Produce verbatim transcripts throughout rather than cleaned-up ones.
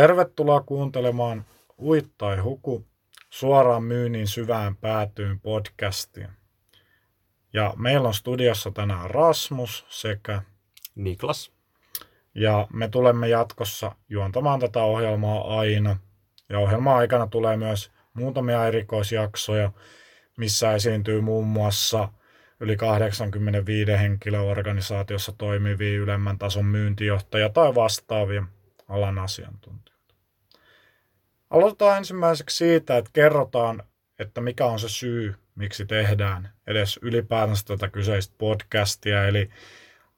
Tervetuloa kuuntelemaan Uittai Huku suoraan myynnin syvään päätyyn podcastiin. Ja meillä on studiossa tänään Rasmus sekä Niklas. Ja me tulemme jatkossa juontamaan tätä ohjelmaa aina. Ja ohjelman aikana tulee myös muutamia erikoisjaksoja, missä esiintyy muun muassa yli kahdeksankymmentäviisi henkilöorganisaatiossa toimivia ylemmän tason myyntijohtajia tai vastaavia alan asiantuntijoita. Aloitetaan ensimmäiseksi siitä, että kerrotaan, että mikä on se syy, miksi tehdään edes ylipäätänsä tätä kyseistä podcastia. Eli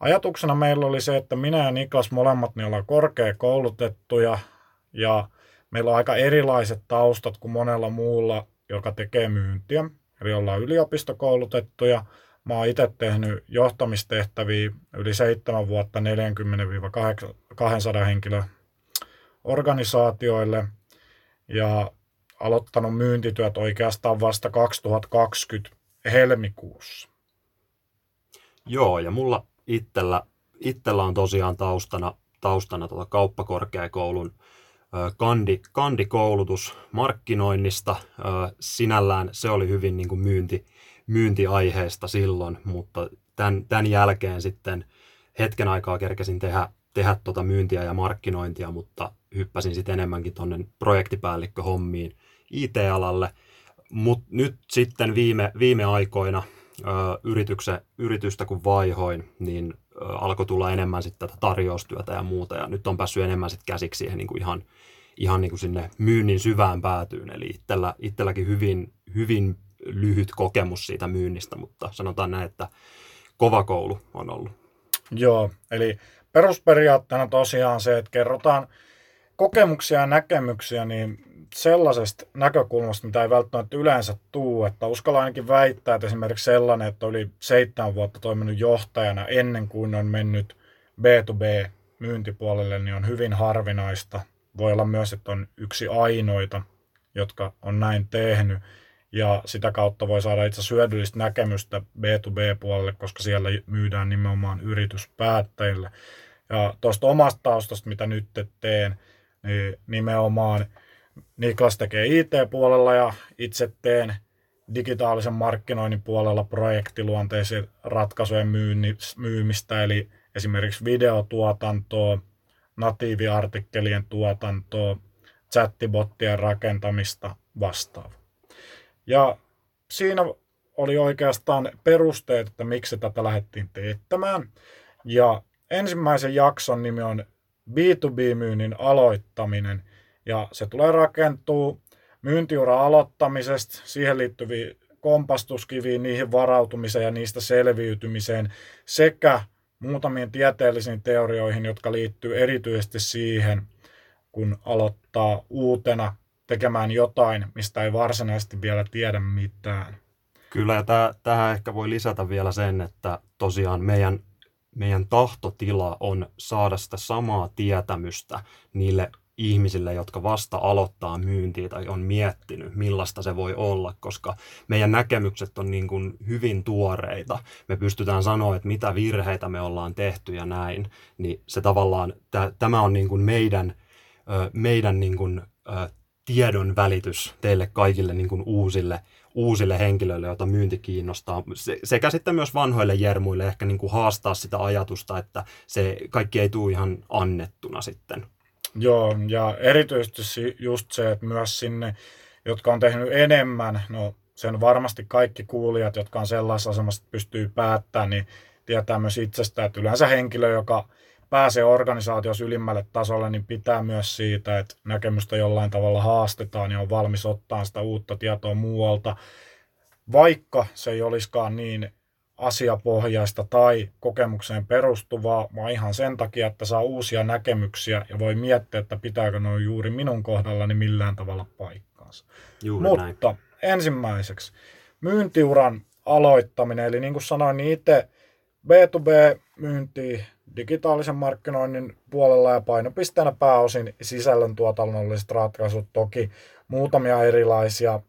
ajatuksena meillä oli se, että minä ja Niklas molemmat niin ollaan korkeakoulutettuja ja meillä on aika erilaiset taustat kuin monella muulla, joka tekee myyntiä. Eli ollaan yliopistokoulutettuja. Mä oon itse tehnyt johtamistehtäviä yli seitsemän vuotta neljäkymmentä kaksisataa henkilö organisaatioille ja aloittanut myyntityöt oikeastaan vasta kaksituhattakaksikymmentä helmikuussa. Joo, ja mulla itsellä, itsellä on tosiaan taustana, taustana tuota kauppakorkeakoulun kandi, kandikoulutus markkinoinnista. Sinällään se oli hyvin niin kuin myynti, myyntiaiheesta silloin, mutta tämän, tämän jälkeen sitten hetken aikaa kerkesin tehdä, tehdä tuota myyntiä ja markkinointia, mutta hyppäsin sitten enemmänkin tuonne projektipäällikköhommiin I T-alalle. Mutta nyt sitten viime, viime aikoina ö, yrityksen, yritystä kun vaihoin, niin ö, alkoi tulla enemmän sitten tätä tarjoustyötä ja muuta, ja nyt on päässyt enemmän sitten käsiksi siihen niin kuin ihan, ihan niin kuin sinne myynnin syvään päätyyn. Eli itsellä, itselläkin hyvin, hyvin lyhyt kokemus siitä myynnistä, mutta sanotaan näin, että kova koulu on ollut. Joo, eli perusperiaatteena tosiaan se, että kerrotaan kokemuksia ja näkemyksiä niin sellaisesta näkökulmasta, mitä ei välttämättä yleensä tule, että uskallan ainakin väittää, että esimerkiksi sellainen, että oli seitsemän vuotta toiminut johtajana ennen kuin on mennyt B to B-myyntipuolelle, niin on hyvin harvinaista. Voi olla myös, että on yksi ainoita, jotka on näin tehnyt. Ja sitä kautta voi saada itse asiassa hyödyllistä näkemystä B to B-puolelle, koska siellä myydään nimenomaan yrityspäättäjille. Ja tuosta omasta taustasta, mitä nyt teen, niin nimenomaan Niklas tekee I T-puolella ja itse teen digitaalisen markkinoinnin puolella projektiluonteisiin ratkaisujen myymistä, eli esimerkiksi videotuotantoa, natiiviartikkelien tuotantoa, chattibottien rakentamista vastaavaa. Ja siinä oli oikeastaan perusteet, että miksi tätä lähdettiin teettämään. Ja ensimmäisen jakson nimi on B to B-myynnin aloittaminen. Ja se tulee rakentua myyntiuran aloittamisesta, siihen liittyviin kompastuskiviin, niihin varautumiseen ja niistä selviytymiseen sekä muutamiin tieteellisiin teorioihin, jotka liittyy erityisesti siihen, kun aloittaa uutena tekemään jotain, mistä ei varsinaisesti vielä tiedä mitään. Kyllä, ja täh- tähän ehkä voi lisätä vielä sen, että tosiaan meidän, meidän tahtotila on saada sitä samaa tietämystä niille ihmisille, jotka vasta aloittaa myyntiä tai on miettinyt, millaista se voi olla, koska meidän näkemykset on niin kuin hyvin tuoreita. Me pystytään sanoa, että mitä virheitä me ollaan tehty ja näin, niin se tavallaan, t- tämä on niin kuin meidän, ö, meidän niin kuin, ö, tiedon välitys teille kaikille niin kuin uusille, uusille henkilöille, joita myynti kiinnostaa, se, sekä sitten myös vanhoille jermuille ehkä niin kuin haastaa sitä ajatusta, että se kaikki ei tule ihan annettuna sitten. Joo, ja erityisesti just se, että myös sinne, jotka on tehnyt enemmän, no sen varmasti kaikki kuulijat, jotka on sellaisessa asemassa, pystyy päättämään, niin tietää myös itsestä, että yleensä henkilö, joka pääsee organisaatiossa ylimmälle tasolle, niin pitää myös siitä, että näkemystä jollain tavalla haastetaan ja on valmis ottaa sitä uutta tietoa muualta, vaikka se ei olisikaan niin asiapohjaista tai kokemukseen perustuvaa, vaan ihan sen takia, että saa uusia näkemyksiä ja voi miettiä, että pitääkö ne juuri minun kohdallani millään tavalla paikkaansa. Juuri Mutta näin. Ensimmäiseksi myyntiuran aloittaminen, eli niin kuin sanoin, niin itse B to B-myyntiin digitaalisen markkinoinnin puolella ja painopisteenä pääosin sisällöntuotannolliset ratkaisut, toki muutamia erilaisia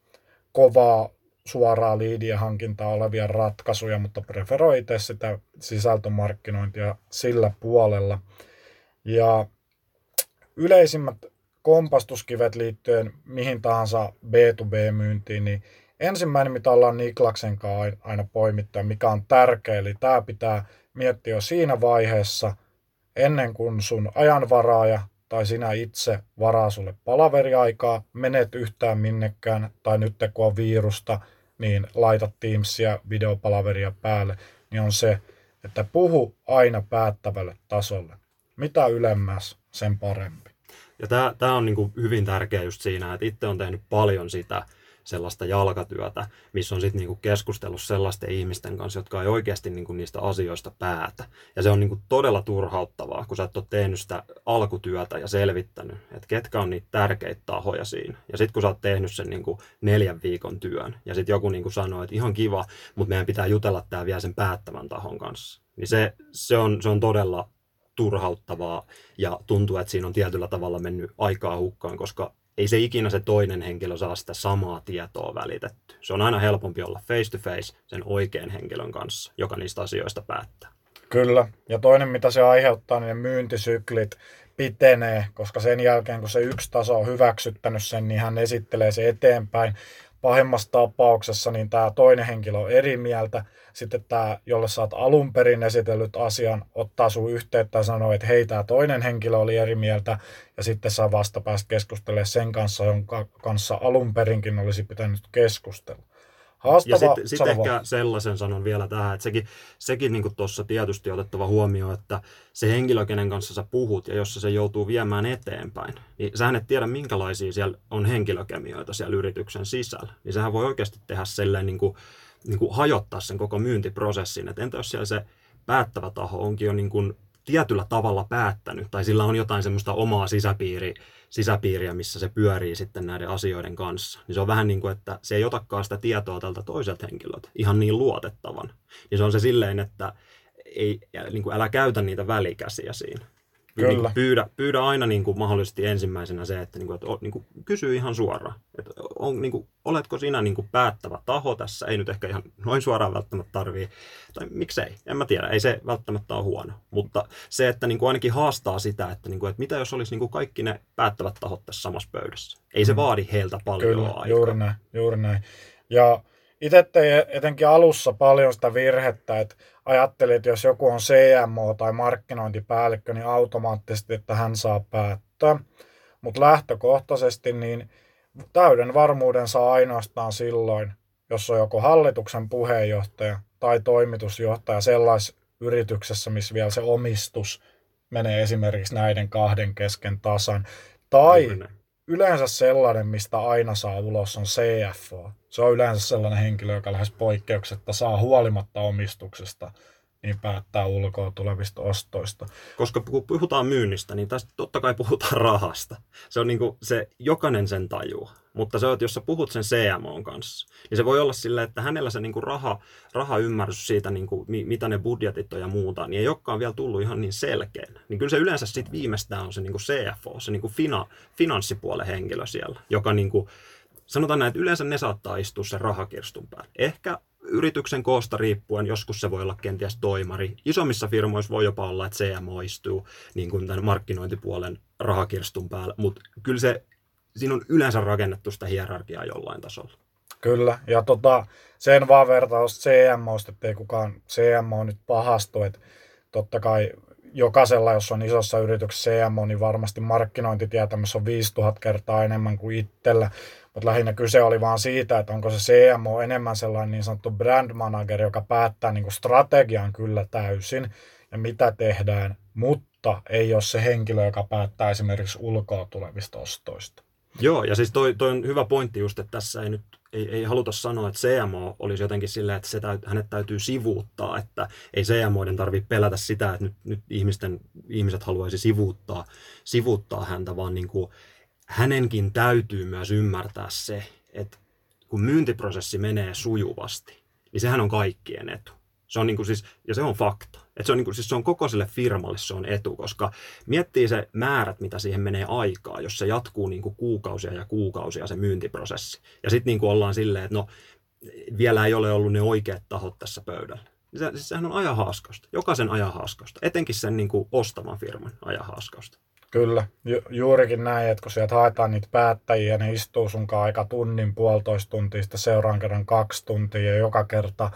kovaa suoraa liidien hankintaa olevia ratkaisuja, mutta preferoi itse sitä sisältömarkkinointia sillä puolella. Ja yleisimmät kompastuskivet liittyen mihin tahansa B to B-myyntiin, niin ensimmäinen, mitä ollaan Niklaksen kanssa aina poimittaa, mikä on tärkeä, eli tämä pitää miettiä jo siinä vaiheessa, ennen kuin sun ajanvaraaja tai sinä itse varaa sulle palaveriaikaa, menet yhtään minnekään, tai nyt kun on virusta, niin laita Teamsia, videopalaveria päälle, niin on se, että puhu aina päättävälle tasolle. Mitä ylemmäs, sen parempi. Ja tämä, tämä on niin kuin hyvin tärkeä just siinä, että itse on tehnyt paljon sitä sellaista jalkatyötä, missä on sitten niinku keskustellut sellaisten ihmisten kanssa, jotka ei oikeasti niinku niistä asioista päätä. Ja se on niinku todella turhauttavaa, kun sä et ole tehnyt sitä alkutyötä ja selvittänyt, että ketkä on niitä tärkeitä tahoja siinä. Ja sitten kun sä oot tehnyt sen niinku neljän viikon työn, ja sitten joku niinku sanoo, että ihan kiva, mutta meidän pitää jutella tämä vielä sen päättävän tahon kanssa. Niin se, se, on, se on todella turhauttavaa, ja tuntuu, että siinä on tietyllä tavalla mennyt aikaa hukkaan, koska ei se ikinä se toinen henkilö saa sitä samaa tietoa välitetty. Se on aina helpompi olla face to face sen oikean henkilön kanssa, joka niistä asioista päättää. Kyllä. Ja toinen, mitä se aiheuttaa, niin ne myyntisyklit pitenee, koska sen jälkeen, kun se yksi taso on hyväksyttänyt sen, niin hän esittelee se eteenpäin. Pahimmassa tapauksessa niin tämä toinen henkilö on eri mieltä. Sitten tämä, jolle sä oot alun perin esitellyt asian, ottaa sun yhteyttä ja sanoo, että hei, tämä toinen henkilö oli eri mieltä. Ja sitten sä vasta pääst keskustelemaan sen kanssa, jonka kanssa alun perinkin olisi pitänyt keskustella. Haastava, ja sitten sit ehkä sellaisen sanon vielä tähän, että sekin, sekin niin tuossa tietysti otettava huomioon, että se henkilö, kenen kanssa sä puhut ja jossa se joutuu viemään eteenpäin, niin sähän et tiedä, minkälaisia siellä on henkilökemioita siellä yrityksen sisällä. Niin sähän voi oikeasti tehdä silleen, niin kuin, niin kuin hajottaa sen koko myyntiprosessin, että entä jos siellä se päättävä taho onkin jo niin kuin tietyllä tavalla päättänyt, tai sillä on jotain semmoista omaa sisäpiiriä, sisäpiiriä, missä se pyörii sitten näiden asioiden kanssa. Niin se on vähän niin kuin, että se ei otakaan sitä tietoa tältä toiselta henkilöltä ihan niin luotettavan. Niin se on se silleen, että ei, niin kuin älä käytä niitä välikäsiä siinä. Kyllä. Pyydä, pyydä aina niin kuin mahdollisesti ensimmäisenä se, että, niin kuin, että niin kuin, kysy ihan suoraan, että on, niin kuin, oletko sinä niin kuin päättävä taho tässä, ei nyt ehkä ihan noin suoraan välttämättä tarvii, tai miksei, en mä tiedä, ei se välttämättä ole huono, mutta se, että niin kuin ainakin haastaa sitä, että, niin kuin, että mitä jos olisi niin kuin kaikki ne päättävät tahot tässä samassa pöydässä, ei se vaadi heiltä paljon aikaa. Kyllä, juuri näin, juuri näin. Ja itse tein etenkin alussa paljon sitä virhettä, että ajattelin, että jos joku on C M O tai markkinointipäällikkö, niin automaattisesti, että hän saa päättää. Mutta lähtökohtaisesti niin täyden varmuuden saa ainoastaan silloin, jos on joko hallituksen puheenjohtaja tai toimitusjohtaja sellaisessa yrityksessä, missä vielä se omistus menee esimerkiksi näiden kahden kesken tasan. Tai yleensä sellainen, mistä aina saa ulos, on C F O. Se on yleensä sellainen henkilö, joka lähes poikkeuksetta saa huolimatta omistuksesta, niin päättää ulkoa tulevista ostoista. Koska kun puhutaan myynnistä, niin tästä totta kai puhutaan rahasta. Se on niin kuin se, jokainen sen tajuu. Mutta se, että jos sä puhut sen C M O:n kanssa, niin se voi olla silleen, että hänellä se niin kuin raha, rahaymmärrys siitä, niin kuin, mitä ne budjetit on ja muuta, niin ei olekaan vielä tullut ihan niin selkeänä. Niin kyllä se yleensä sitten viimeistään on se niin kuin C F O, se niin kuin fina, finanssipuolen henkilö siellä, joka niin kuin, sanotaan näin, että yleensä ne saattaa istua sen rahakirstun päälle. Ehkä yrityksen koosta riippuen, joskus se voi olla kenties toimari. Isommissa firmoissa voi jopa olla, että C M O istuu niin kuin tämän markkinointipuolen rahakirstun päällä, mutta kyllä se, siinä on yleensä rakennettu sitä hierarkiaa jollain tasolla. Kyllä, ja tota, sen vaan vertaus C M O:sta, ettei kukaan C M O nyt pahastu, että totta kai jokaisella, jos on isossa yrityksessä C M O, niin varmasti markkinointitietämys on viisituhatta kertaa enemmän kuin itsellä. Mutta lähinnä kyse oli vaan siitä, että onko se C M O enemmän sellainen niin sanottu brand manager, joka päättää niinku strategian kyllä täysin ja mitä tehdään, mutta ei ole se henkilö, joka päättää esimerkiksi ulkoa tulevista ostoista. Joo, ja siis toi, toi on hyvä pointti just, että tässä ei nyt ei, ei haluta sanoa, että C M O olisi jotenkin silleen, että se täyt, hänet täytyy sivuuttaa, että ei C M O:iden tarvitse pelätä sitä, että nyt, nyt ihmisten, ihmiset haluaisi sivuuttaa, sivuuttaa häntä, vaan niin kuin hänenkin täytyy myös ymmärtää se, että kun myyntiprosessi menee sujuvasti, niin sehän on kaikkien etu. Se on niin kuin siis, ja se on fakta. Et se, on niin kuin, siis se on koko sille firmalle se on etu, koska miettii se määrät, mitä siihen menee aikaa, jos se jatkuu niin kuin kuukausia ja kuukausia se myyntiprosessi. Ja sitten niin kuin ollaan silleen, että no vielä ei ole ollut ne oikeat tahot tässä pöydällä. Se, siis sehän on ajanhaaskausta, jokaisen ajanhaaskausta, etenkin sen niin kuin ostavan firman ajanhaaskausta. Kyllä, Ju- juurikin näin, että kun sieltä haetaan niitä päättäjiä, ne istuu sunkaan aika tunnin, puolitoista tuntia, sitten seuraan kerran kaksi tuntia ja joka kerta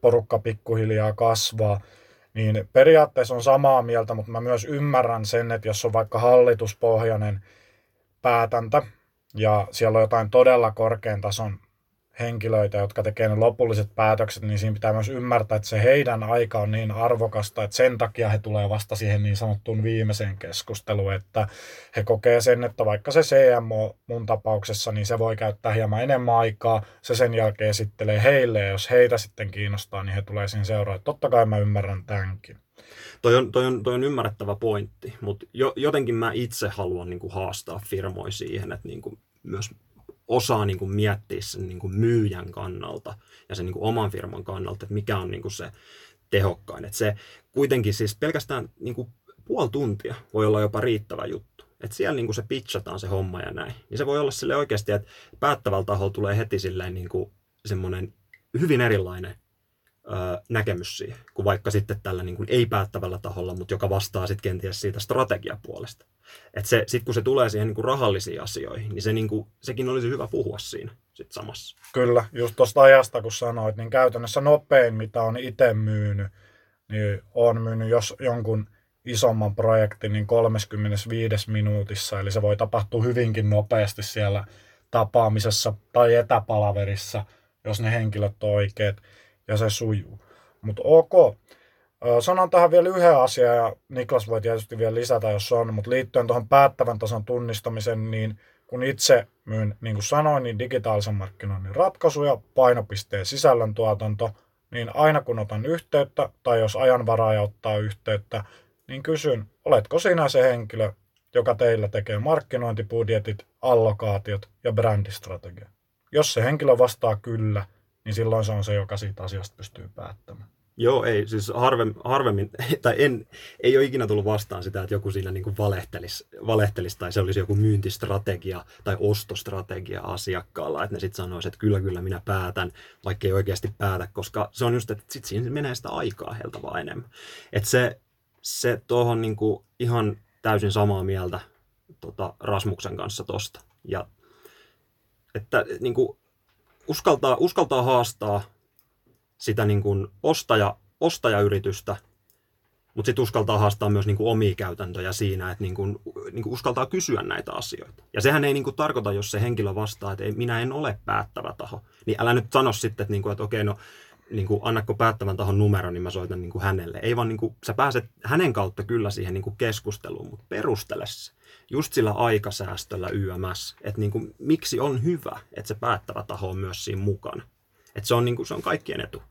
porukka pikkuhiljaa kasvaa. Niin periaatteessa on samaa mieltä, mutta mä myös ymmärrän sen, että jos on vaikka hallituspohjainen päätäntä ja siellä on jotain todella korkean tason henkilöitä, jotka tekee ne lopulliset päätökset, niin siinä pitää myös ymmärtää, että se heidän aika on niin arvokasta, että sen takia he tulee vasta siihen niin sanottuun viimeiseen keskusteluun, että he kokee sen, että vaikka se C M O mun tapauksessa, niin se voi käyttää hieman enemmän aikaa, se sen jälkeen esittelee heille, ja jos heitä sitten kiinnostaa, niin he tulee siinä seuraamaan. Totta kai mä ymmärrän tämänkin. Toi on, toi on, toi on ymmärrettävä pointti, mutta jo, jotenkin mä itse haluan niin kuin haastaa firmoja siihen, että niin kuin myös osaa niin kuin miettiä sen niin kuin myyjän kannalta ja sen niin kuin oman firman kannalta, että mikä on niin kuin se tehokkain. Että se kuitenkin siis pelkästään niin kuin puoli tuntia voi olla jopa riittävä juttu. Että siellä niin kuin se pitchataan se homma ja näin. Niin se voi olla sille oikeasti, että päättävällä taholla tulee heti silleen niin kuin semmoinen hyvin erilainen öö, näkemys siihen, kuin vaikka sitten tällä niin kuin ei-päättävällä taholla, mutta joka vastaa sitten kenties siitä strategiapuolesta. Että sitten kun se tulee siihen niin kuin rahallisiin asioihin, niin, se, niin kuin, sekin olisi hyvä puhua siinä sit samassa. Kyllä, just tuosta ajasta kun sanoit, niin käytännössä nopein, mitä on itse myynyt, niin on myynyt jos jonkun isomman projektin niin kolmekymmentäviisi minuutissa. Eli se voi tapahtua hyvinkin nopeasti siellä tapaamisessa tai etäpalaverissa, jos ne henkilöt on oikeat ja se sujuu. Mutta ok. Sanon tähän vielä yhden asian, ja Niklas voi tietysti vielä lisätä, jos on, mutta liittyen tuohon päättävän tason tunnistamiseen, niin kun itse myyn, niin kuin sanoin, niin digitaalisen markkinoinnin ratkaisuja, painopisteen sisällöntuotanto, niin aina kun otan yhteyttä, tai jos ajanvaraaja ottaa yhteyttä, niin kysyn, oletko sinä se henkilö, joka teillä tekee markkinointibudjetit, allokaatiot ja brändistrategia? Jos se henkilö vastaa kyllä, niin silloin se on se, joka siitä asiasta pystyy päättämään. Joo, ei, siis harvemmin, harvemmin tai en, ei ole ikinä tullut vastaan sitä, että joku siinä niin kuin valehtelisi, valehtelisi tai se olisi joku myyntistrategia tai ostostrategia asiakkaalla, että ne sitten sanoisi, että kyllä, kyllä minä päätän, vaikka ei oikeasti päätä, koska se on just, että sitten siinä menee sitä aikaa heiltä vaan enemmän. Että se, se tuohon niin kuin ihan täysin samaa mieltä tota, Rasmuksen kanssa tosta. Ja että niin kuin uskaltaa, uskaltaa haastaa sitä niin kuin ostaja, ostajayritystä, mutta sitten uskaltaa haastaa myös niin kuin omia käytäntöjä siinä, että niin kuin, niin kuin uskaltaa kysyä näitä asioita. Ja sehän ei niin kuin tarkoita, jos se henkilö vastaa, että ei, minä en ole päättävä taho. Niin älä nyt sano sitten, että, niin kuin, että okei, no niin kuin, annakko päättävän tahon numero, niin mä soitan niin kuin hänelle. Ei vaan niin kuin, sä pääset hänen kautta kyllä siihen niin kuin keskusteluun, mutta perustele se just sillä aikasäästöllä Y M S, että niin kuin, miksi on hyvä, että se päättävä taho on myös siinä mukana. Että se on, niin kuin, se on kaikkien etu.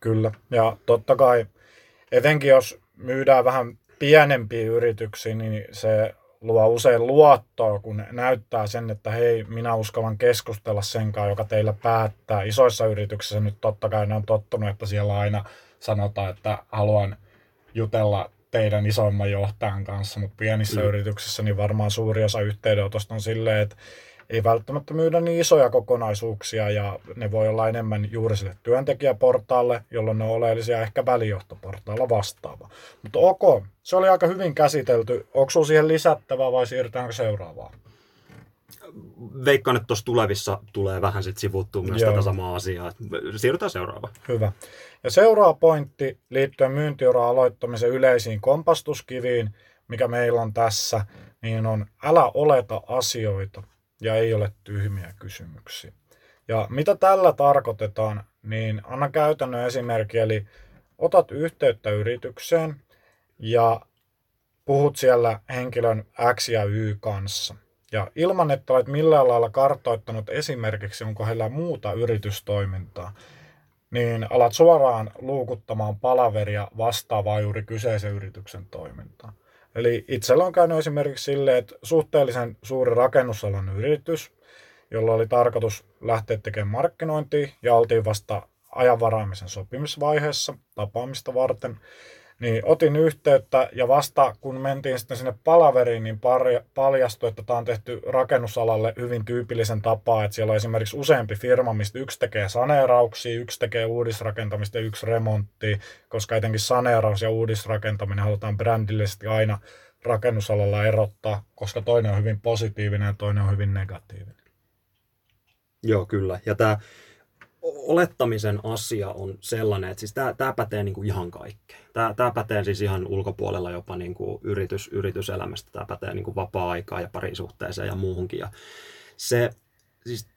Kyllä, ja totta kai, etenkin jos myydään vähän pienempiä yrityksiä, niin se luo usein luottoa, kun näyttää sen, että hei, minä uskallan keskustella sen kanssa, joka teillä päättää. Isoissa yrityksissä nyt totta kai ne on tottunut, että siellä aina sanotaan, että haluan jutella teidän isoimman johtajan kanssa, mutta pienissä mm. yrityksissä niin varmaan suuri osa yhteydenotosta on silleen, että ei välttämättä myydä niin isoja kokonaisuuksia ja ne voi olla enemmän juuri sille työntekijäportaalle, jolloin ne on oleellisia ehkä välijohtoportaalla vastaava. Mutta ok, se oli aika hyvin käsitelty. Onko sinulla siihen lisättävää vai siirrytäänkö seuraavaan? Veikkaan, että tuossa tulevissa tulee vähän sit sivuttua myös Joo. tätä samaa asiaa. Siirrytään seuraavaan. Hyvä. Ja seuraava pointti liittyen myyntiuran aloittamisen yleisiin kompastuskiviin, mikä meillä on tässä, niin on älä oleta asioita. Ja ei ole tyhmiä kysymyksiä. Ja mitä tällä tarkoitetaan, niin anna käytännön esimerkki, eli otat yhteyttä yritykseen ja puhut siellä henkilön X ja Y kanssa. Ja ilman, että olet millään lailla kartoittanut esimerkiksi, onko heillä muuta yritystoimintaa, niin alat suoraan luukuttamaan palaveria vastaavaa juuri kyseisen yrityksen toimintaa. Eli itsellä on käynyt esimerkiksi silleen, että suhteellisen suuri rakennusalan yritys, jolla oli tarkoitus lähteä tekemään markkinointia ja oltiin vasta ajanvaraamisen sopimisvaiheessa tapaamista varten, niin otin yhteyttä ja vasta kun mentiin sitten sinne palaveriin, niin paljastui, että tämä on tehty rakennusalalle hyvin tyypillisen tapaa, että siellä on esimerkiksi useampi firma, mistä yksi tekee saneerauksia, yksi tekee uudisrakentamista ja yksi remonttia, koska etenkin saneeraus ja uudisrakentaminen halutaan brändillisesti aina rakennusalalla erottaa, koska toinen on hyvin positiivinen ja toinen on hyvin negatiivinen. Joo, kyllä. Ja tämä olettamisen asia on sellainen, että siis tämä, tämä pätee niin kuin ihan kaikkeen. Tämä, tämä pätee siis ihan ulkopuolella jopa niin kuin yritys, yrityselämästä. Tämä pätee niin kuin vapaa-aikaan ja parisuhteeseen ja muuhunkin. Ja se, siis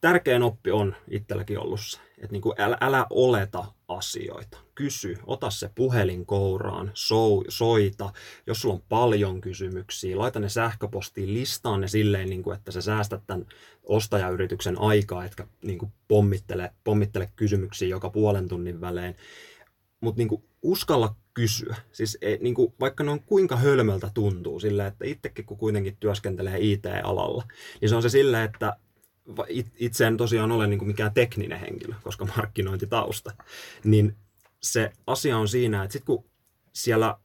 tärkein oppi on itselläkin ollut se, että niin kuin älä, älä oleta asioita. Kysy, ota se puhelin kouraan, so, soita. Jos sulla on paljon kysymyksiä, laita ne sähköpostiin, listaa ne silleen, niin kuin, että sä säästät tämän ostajayrityksen aikaa, etkä niin kuin pommittele, pommittele kysymyksiä joka puolen tunnin välein. Mutta niin kuin uskalla kysyä. Siis, ei, niin kuin, vaikka ne on kuinka hölmöltä tuntuu silleen, että itsekin kun kuitenkin työskentelee I T-alalla, niin se on se silleen, että itse en tosiaan ole niin kuin mikään tekninen henkilö, koska markkinointitausta, niin se asia on siinä, että sit kun siellä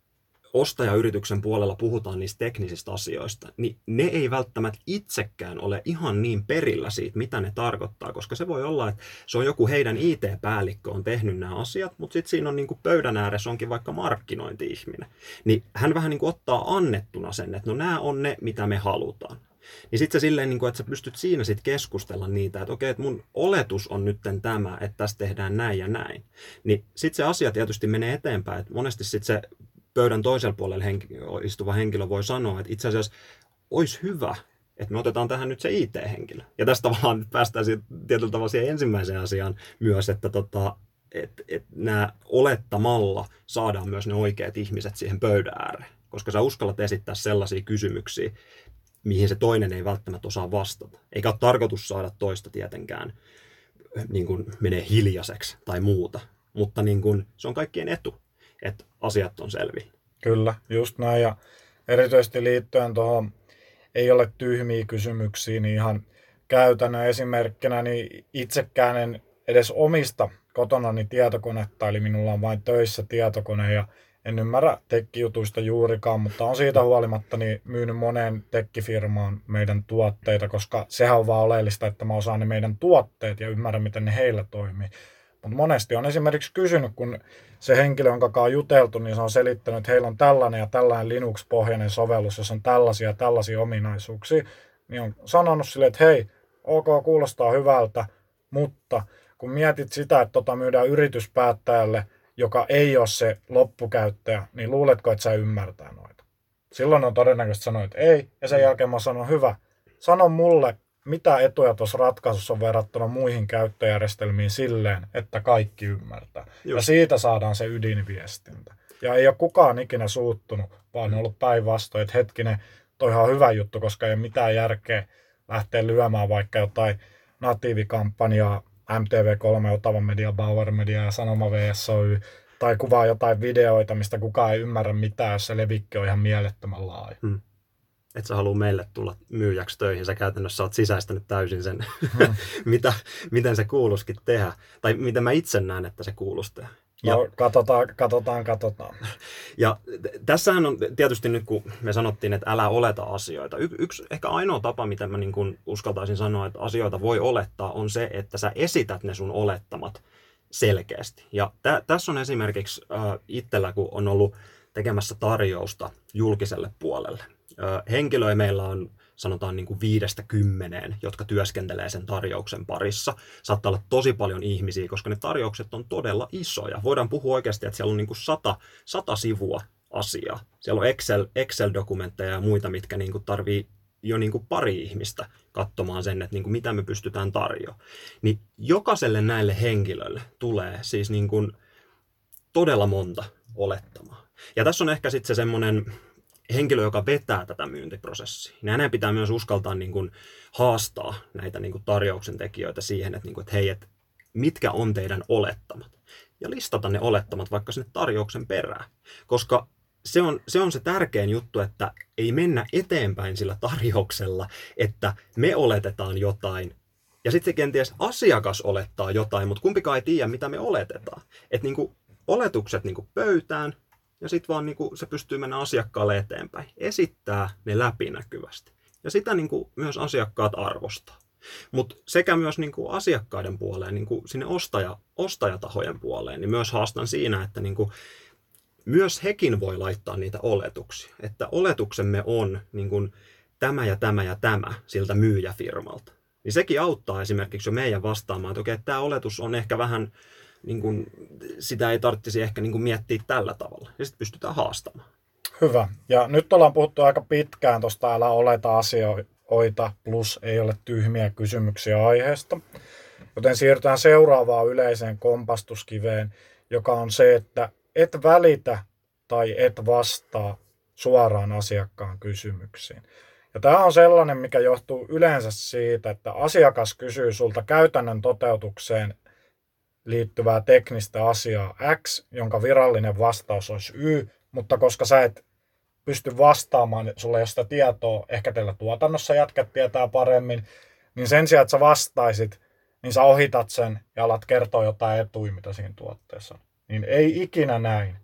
ostajayrityksen puolella puhutaan niistä teknisistä asioista, niin ne ei välttämättä itsekään ole ihan niin perillä siitä, mitä ne tarkoittaa, koska se voi olla, että se on joku heidän I T-päällikkö on tehnyt nämä asiat, mutta sitten siinä on niin kuin pöydän ääressä onkin vaikka markkinointi-ihminen. Niin hän vähän niin kuin ottaa annettuna sen, että no nämä on ne, mitä me halutaan. Niin sitten se silleen, että sä pystyt siinä sit keskustella niitä, että okei, että mun oletus on nyt tämä, että tässä tehdään näin ja näin. Niin sitten se asia tietysti menee eteenpäin, että monesti sitten se pöydän toisella puolella henki- istuva henkilö voi sanoa, että itse asiassa olisi hyvä, että me otetaan tähän nyt se I T-henkilö. Ja tästä tavallaan päästään tietyllä tavalla siihen ensimmäiseen asiaan myös, että tota, et, et nämä olettamalla saadaan myös ne oikeat ihmiset siihen pöydän ääreen, koska sä uskallat esittää sellaisia kysymyksiä, mihin se toinen ei välttämättä osaa vastata. Eikä ole tarkoitus saada toista tietenkään niin kuin menee hiljaiseksi tai muuta, mutta niin kuin, se on kaikkien etu, että asiat on selviä. Kyllä, just näin. Ja erityisesti liittyen tuohon ei ole tyhmiä kysymyksiä, niin ihan käytännön esimerkkinä, niin itsekään en edes omista kotonani tietokonetta, eli minulla on vain töissä tietokone ja en ymmärrä tekkijutuista juurikaan, mutta on siitä huolimatta niin myynyt moneen tekkifirmaan meidän tuotteita, koska sehän on vaan oleellista, että mä osaan ne meidän tuotteet ja ymmärrän, miten ne heillä toimii. Mutta monesti on esimerkiksi kysynyt, kun se henkilö, jonka kanssa on juteltu, niin se on selittänyt, että heillä on tällainen ja tällainen Linux-pohjainen sovellus, jossa on tällaisia ja tällaisia ominaisuuksia, niin on sanonut silleen, että hei, ok, kuulostaa hyvältä, mutta kun mietit sitä, että tota myydään yrityspäättäjälle, joka ei ole se loppukäyttäjä, niin luuletko, että sä ymmärtää noita? Silloin on todennäköisesti sanonut, että ei, ja sen jälkeen mä sanon, hyvä, sano mulle, mitä etuja tuossa ratkaisussa on verrattuna muihin käyttöjärjestelmiin silleen, että kaikki ymmärtää. Just. Ja siitä saadaan se ydinviestintä. Ja ei ole kukaan ikinä suuttunut, vaan mm. on ollut päinvastoin, että hetkinen, toihan on hyvä juttu, koska ei ole mitään järkeä lähteä lyömään vaikka jotain natiivikampanjaa, M T V kolme, Otava Media, Bauer Media ja Sanoma V S O Y, tai kuvaa jotain videoita, mistä kukaan ei ymmärrä mitään, jos se levikki on ihan mielettömän laaja. Hmm. Et sä haluu meille tulla myyjäksi töihin, sä käytännössä oot sisäistänyt täysin sen, hmm. mitä, miten se kuuluisikin tehdä, tai miten mä itse näen, että se kuuluisi tehdä. Ja, no, katsotaan, katsotaan, katsotaan. Ja tässähän on tietysti nyt, kun me sanottiin, että älä oleta asioita. Y- yksi ehkä ainoa tapa, mitä mä niin kuin uskaltaisin sanoa, että asioita voi olettaa, on se, että sä esität ne sun olettamat selkeästi. Ja t- tässä on esimerkiksi äh, itsellä, kun on ollut tekemässä tarjousta julkiselle puolelle. Äh, henkilöä meillä on sanotaan niin kuin viidestä kymmeneen, jotka työskentelee sen tarjouksen parissa. Saattaa olla tosi paljon ihmisiä, koska ne tarjoukset on todella isoja. Voidaan puhua oikeasti, että siellä on niin kuin sata, sata sivua asiaa. Siellä on Excel, Excel-dokumentteja ja muita, mitkä niin kuin tarvii jo niin kuin pari ihmistä katsomaan sen, että niin kuin mitä me pystytään tarjoamaan. Niin jokaiselle näille henkilöille tulee siis niin kuin todella monta olettamaa. Ja tässä on ehkä sitten se semmoinen henkilö, joka vetää tätä myyntiprosessia. Hänen pitää myös uskaltaa niin kuin haastaa näitä niin kuin tarjouksen tekijöitä siihen, että, niin kuin, että hei, että mitkä on teidän olettamat. Ja listata ne olettamat vaikka sinne tarjouksen perään. Koska se on, se on se tärkein juttu, että ei mennä eteenpäin sillä tarjouksella, että me oletetaan jotain. Ja sitten kenties asiakas olettaa jotain, mutta kumpikaan ei tiedä, mitä me oletetaan. Että niin kuin oletukset niin kuin pöytään. Ja sitten vaan niinku se pystyy mennä asiakkaalle eteenpäin. Esittää ne läpinäkyvästi. Ja sitä niinku myös asiakkaat arvostaa. Mutta sekä myös niinku asiakkaiden puoleen, niinku sinne ostaja, ostajatahojen puoleen, niin myös haastan siinä, että niinku myös hekin voi laittaa niitä oletuksia. Että oletuksemme on niin kuin tämä ja tämä ja tämä siltä myyjäfirmalta. Niin sekin auttaa esimerkiksi jo meidän vastaamaan, että okei, tämä oletus on ehkä vähän, niin kuin, sitä ei tarvitsisi ehkä niin kuin miettiä tällä tavalla. Ja sitten pystytään haastamaan. Hyvä. Ja nyt ollaan puhuttu aika pitkään tuosta älä oleta asioita, plus ei ole tyhmiä kysymyksiä aiheesta. Joten siirrytään seuraavaan yleiseen kompastuskiveen, joka on se, että et välitä tai et vastaa suoraan asiakkaan kysymyksiin. Ja tämä on sellainen, mikä johtuu yleensä siitä, että asiakas kysyy sulta käytännön toteutukseen liittyvää teknistä asiaa X, jonka virallinen vastaus olisi Y, mutta koska sä et pysty vastaamaan, sulla ei ole sitä tietoa, ehkä teillä tuotannossa jätkät tietää paremmin, niin sen sijaan, että sä vastaisit, niin sä ohitat sen ja alat kertoa jotain etuja, mitä siinä tuotteessa on. Niin ei ikinä näin,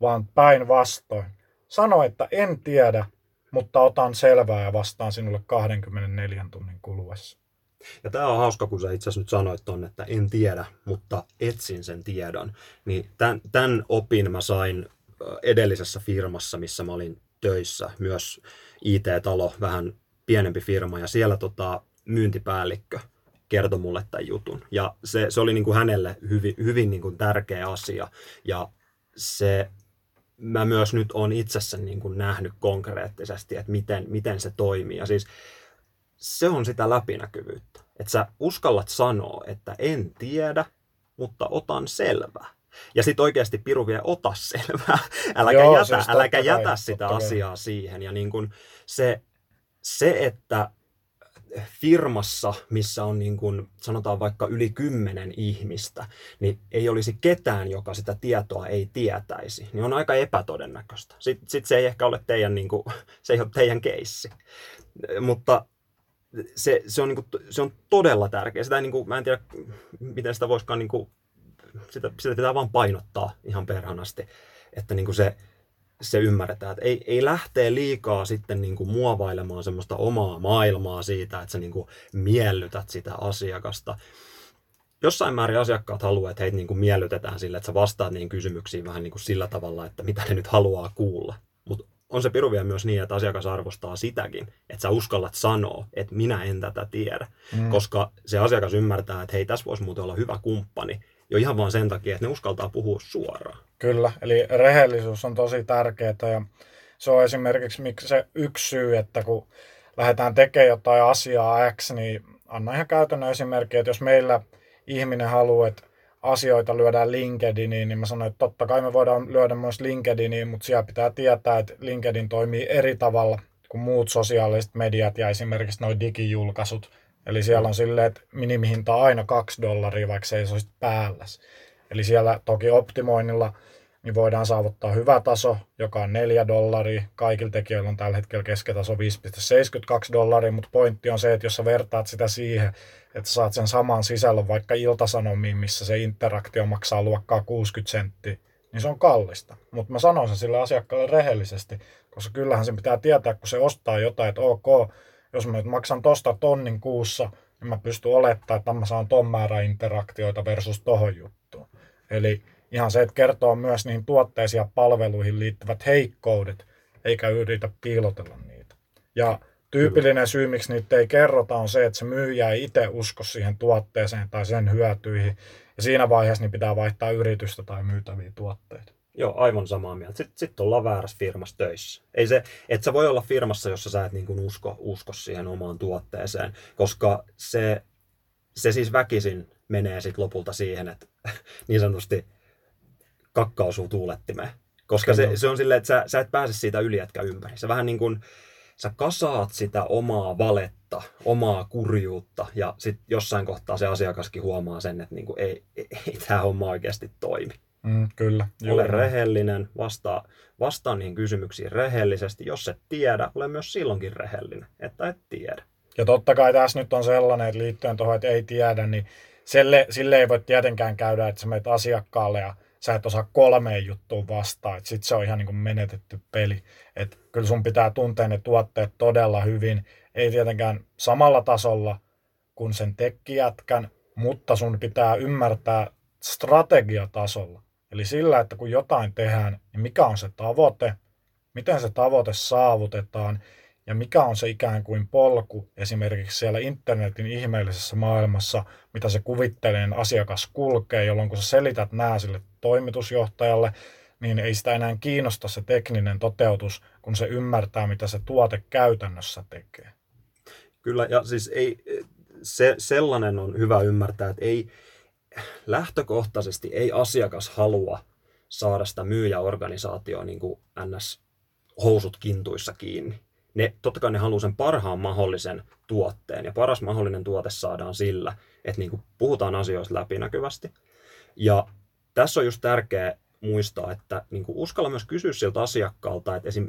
vaan päinvastoin. Sano, että en tiedä, mutta otan selvää ja vastaan sinulle kaksikymmentäneljä tunnin kuluessa. Ja tämä on hauska, kun sä itse asiassa nyt sanoit ton, että en tiedä, mutta etsin sen tiedon. Niin tämän, tämän opin mä sain edellisessä firmassa, missä mä olin töissä, myös I T-talo, vähän pienempi firma, ja siellä tota, myyntipäällikkö kertoi mulle tämän jutun. Ja se, se oli niin kuin hänelle hyvin, hyvin niin kuin tärkeä asia, ja se, mä myös nyt olen itsessä niin kuin nähnyt konkreettisesti, että miten, miten se toimii. Ja siis se on sitä läpinäkyvyyttä, että sä uskallat sanoa, että en tiedä, mutta otan selvää. Ja sitten oikeasti piru vie ota selvää, äläkä Joo, jätä, siis äläkä jätä kai, sitä asiaa kai. siihen. Ja niin kun se, se, että firmassa, missä on niin kun, sanotaan vaikka yli kymmenen ihmistä, niin ei olisi ketään, joka sitä tietoa ei tietäisi, niin on aika epätodennäköistä. Sitten sit se ei ehkä ole teidän, niin kun, se ei ole teidän keissi. Mutta se, se, on, niin kun, se on todella tärkeä. Sitä ei, niin kun, mä en tiedä, miten sitä voisikaan... Niin kun, Sitä, sitä pitää vaan painottaa ihan perhanasti, että niin kuin se, se ymmärretään. Että ei, ei lähtee liikaa sitten niin kuin muovailemaan semmoista omaa maailmaa siitä, että sä niin kuin miellytät sitä asiakasta. Jossain määrin asiakkaat haluaa, että heitä niin kuin miellytetään sille, että sä vastaat niihin kysymyksiin vähän niin kuin sillä tavalla, että mitä ne nyt haluaa kuulla. Mutta on se piru vielä myös niin, että asiakas arvostaa sitäkin, että sä uskallat sanoa, että minä en tätä tiedä. Mm. Koska se asiakas ymmärtää, että hei, tässä voisi muuten olla hyvä kumppani. Jo ihan vaan sen takia, että ne uskaltaa puhua suoraan. Kyllä, eli rehellisyys on tosi tärkeää ja se on esimerkiksi miksi se yksi syy, että kun lähdetään tekemään jotain asiaa X, niin anna ihan käytännön esimerkkiä, että jos meillä ihminen haluaa, että asioita lyödään LinkedIniin, niin mä sanoin, että totta kai me voidaan lyödä myös LinkedIniin, mutta siellä pitää tietää, että LinkedIn toimii eri tavalla kuin muut sosiaaliset mediat ja esimerkiksi nuo digijulkaisut. Eli siellä on silleen, että minimihinta on aina kaksi dollaria, vaikka se ei olisi päälläs. Eli siellä toki optimoinnilla niin voidaan saavuttaa hyvä taso, joka on neljä dollaria. Kaikilla tekijöillä on tällä hetkellä keskitaso viisi pilkku seitsemänkymmentäkaksi dollaria, mutta pointti on se, että jos sä vertaat sitä siihen, että saat sen saman sisällön vaikka Ilta-Sanomiin, missä se interaktio maksaa luokkaa kuusikymmentä senttiä, niin se on kallista. Mutta mä sanon sen sille asiakkaalle rehellisesti, koska kyllähän sen pitää tietää, kun se ostaa jotain, että ok, jos mä nyt maksan tosta tonnin kuussa, niin mä pystyn olettamaan, että mä saan ton määrä interaktioita versus tohon juttuun. Eli ihan se, että kertoo myös niihin tuotteisiin ja palveluihin liittyvät heikkoudet, eikä yritä piilotella niitä. Ja tyypillinen syy, miksi niitä ei kerrota, on se, että se myyjä ei itse usko siihen tuotteeseen tai sen hyötyihin. Ja siinä vaiheessa niin pitää vaihtaa yritystä tai myytäviä tuotteita. Joo, aivan samaa mieltä. Sitten, sitten ollaan väärässä firmassa töissä. Ei se, et sä voi olla firmassa, jossa sä et niin kuin usko, usko siihen omaan tuotteeseen, koska se, se siis väkisin menee sitten lopulta siihen, että niin sanotusti kakka osuu tuulettimeen. Koska se, se on silleen, että sä, sä et pääse siitä yli etkä ympäri. Sä vähän niin kuin, sä kasaat sitä omaa valetta, omaa kurjuutta ja sitten jossain kohtaa se asiakaskin huomaa sen, että niin kuin, ei, ei, ei tämä homma oikeasti toimi. Mm, kyllä. Ole Joo. rehellinen, vastaa, vastaa niihin kysymyksiin rehellisesti. Jos et tiedä, ole myös silloinkin rehellinen, että et tiedä. Ja totta kai tässä nyt on sellainen, että liittyen tuohon, että ei tiedä, niin sille, sille ei voi tietenkään käydä, että sä menet asiakkaalle ja sä et osaa kolmeen juttuun vastaan. Sitten se on ihan niin kuin menetetty peli. Et kyllä sun pitää tuntea ne tuotteet todella hyvin. Ei tietenkään samalla tasolla kuin sen tekkijätkän, mutta sun pitää ymmärtää strategiatasolla. Eli sillä, että kun jotain tehdään, niin mikä on se tavoite, miten se tavoite saavutetaan ja mikä on se ikään kuin polku esimerkiksi siellä internetin ihmeellisessä maailmassa, mitä se kuvitteellinen asiakas kulkee, jolloin kun sä selität nää sille toimitusjohtajalle, niin ei sitä enää kiinnosta se tekninen toteutus, kun se ymmärtää, mitä se tuote käytännössä tekee. Kyllä, ja siis ei, se, sellainen on hyvä ymmärtää, että ei, lähtökohtaisesti ei asiakas halua saada sitä myyjäorganisaatioa niin kuin ns. Housut kintuissa kiinni. Ne, totta kai ne haluaa sen parhaan mahdollisen tuotteen, ja paras mahdollinen tuote saadaan sillä, että niin kuin puhutaan asioista läpinäkyvästi. Ja tässä on just tärkeää muistaa, että niin kuin uskalla myös kysyä siltä asiakkaalta, että esim.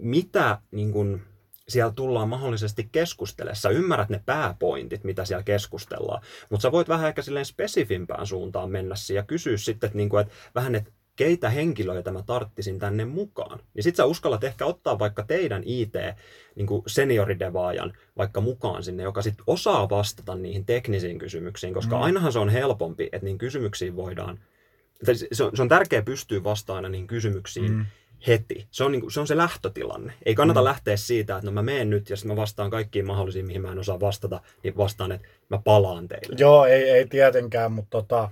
Mitä niin kuin siellä tullaan mahdollisesti keskustelemaan. Sä ymmärrät ne pääpointit, mitä siellä keskustellaan, mutta sä voit vähän ehkä silleen spesifimpään suuntaan mennä siihen ja kysyä sitten, että, niin kuin, että vähän, että keitä henkilöitä mä tarttisin tänne mukaan. Niin sit sä uskallat ehkä ottaa vaikka teidän I T-senioridevaajan niin vaikka mukaan sinne, joka sit osaa vastata niihin teknisiin kysymyksiin, koska mm. ainahan se on helpompi, että niin kysymyksiin voidaan, se on, se on tärkeä pystyä vastaamaan niihin kysymyksiin mm. heti. Se on, niin kuin, se on se lähtötilanne. Ei kannata mm. lähteä siitä, että no mä menen nyt ja sitten mä vastaan kaikkiin mahdollisiin, mihin mä en osaa vastata, niin vastaan, että mä palaan teille. Joo, ei, ei tietenkään, mutta tota,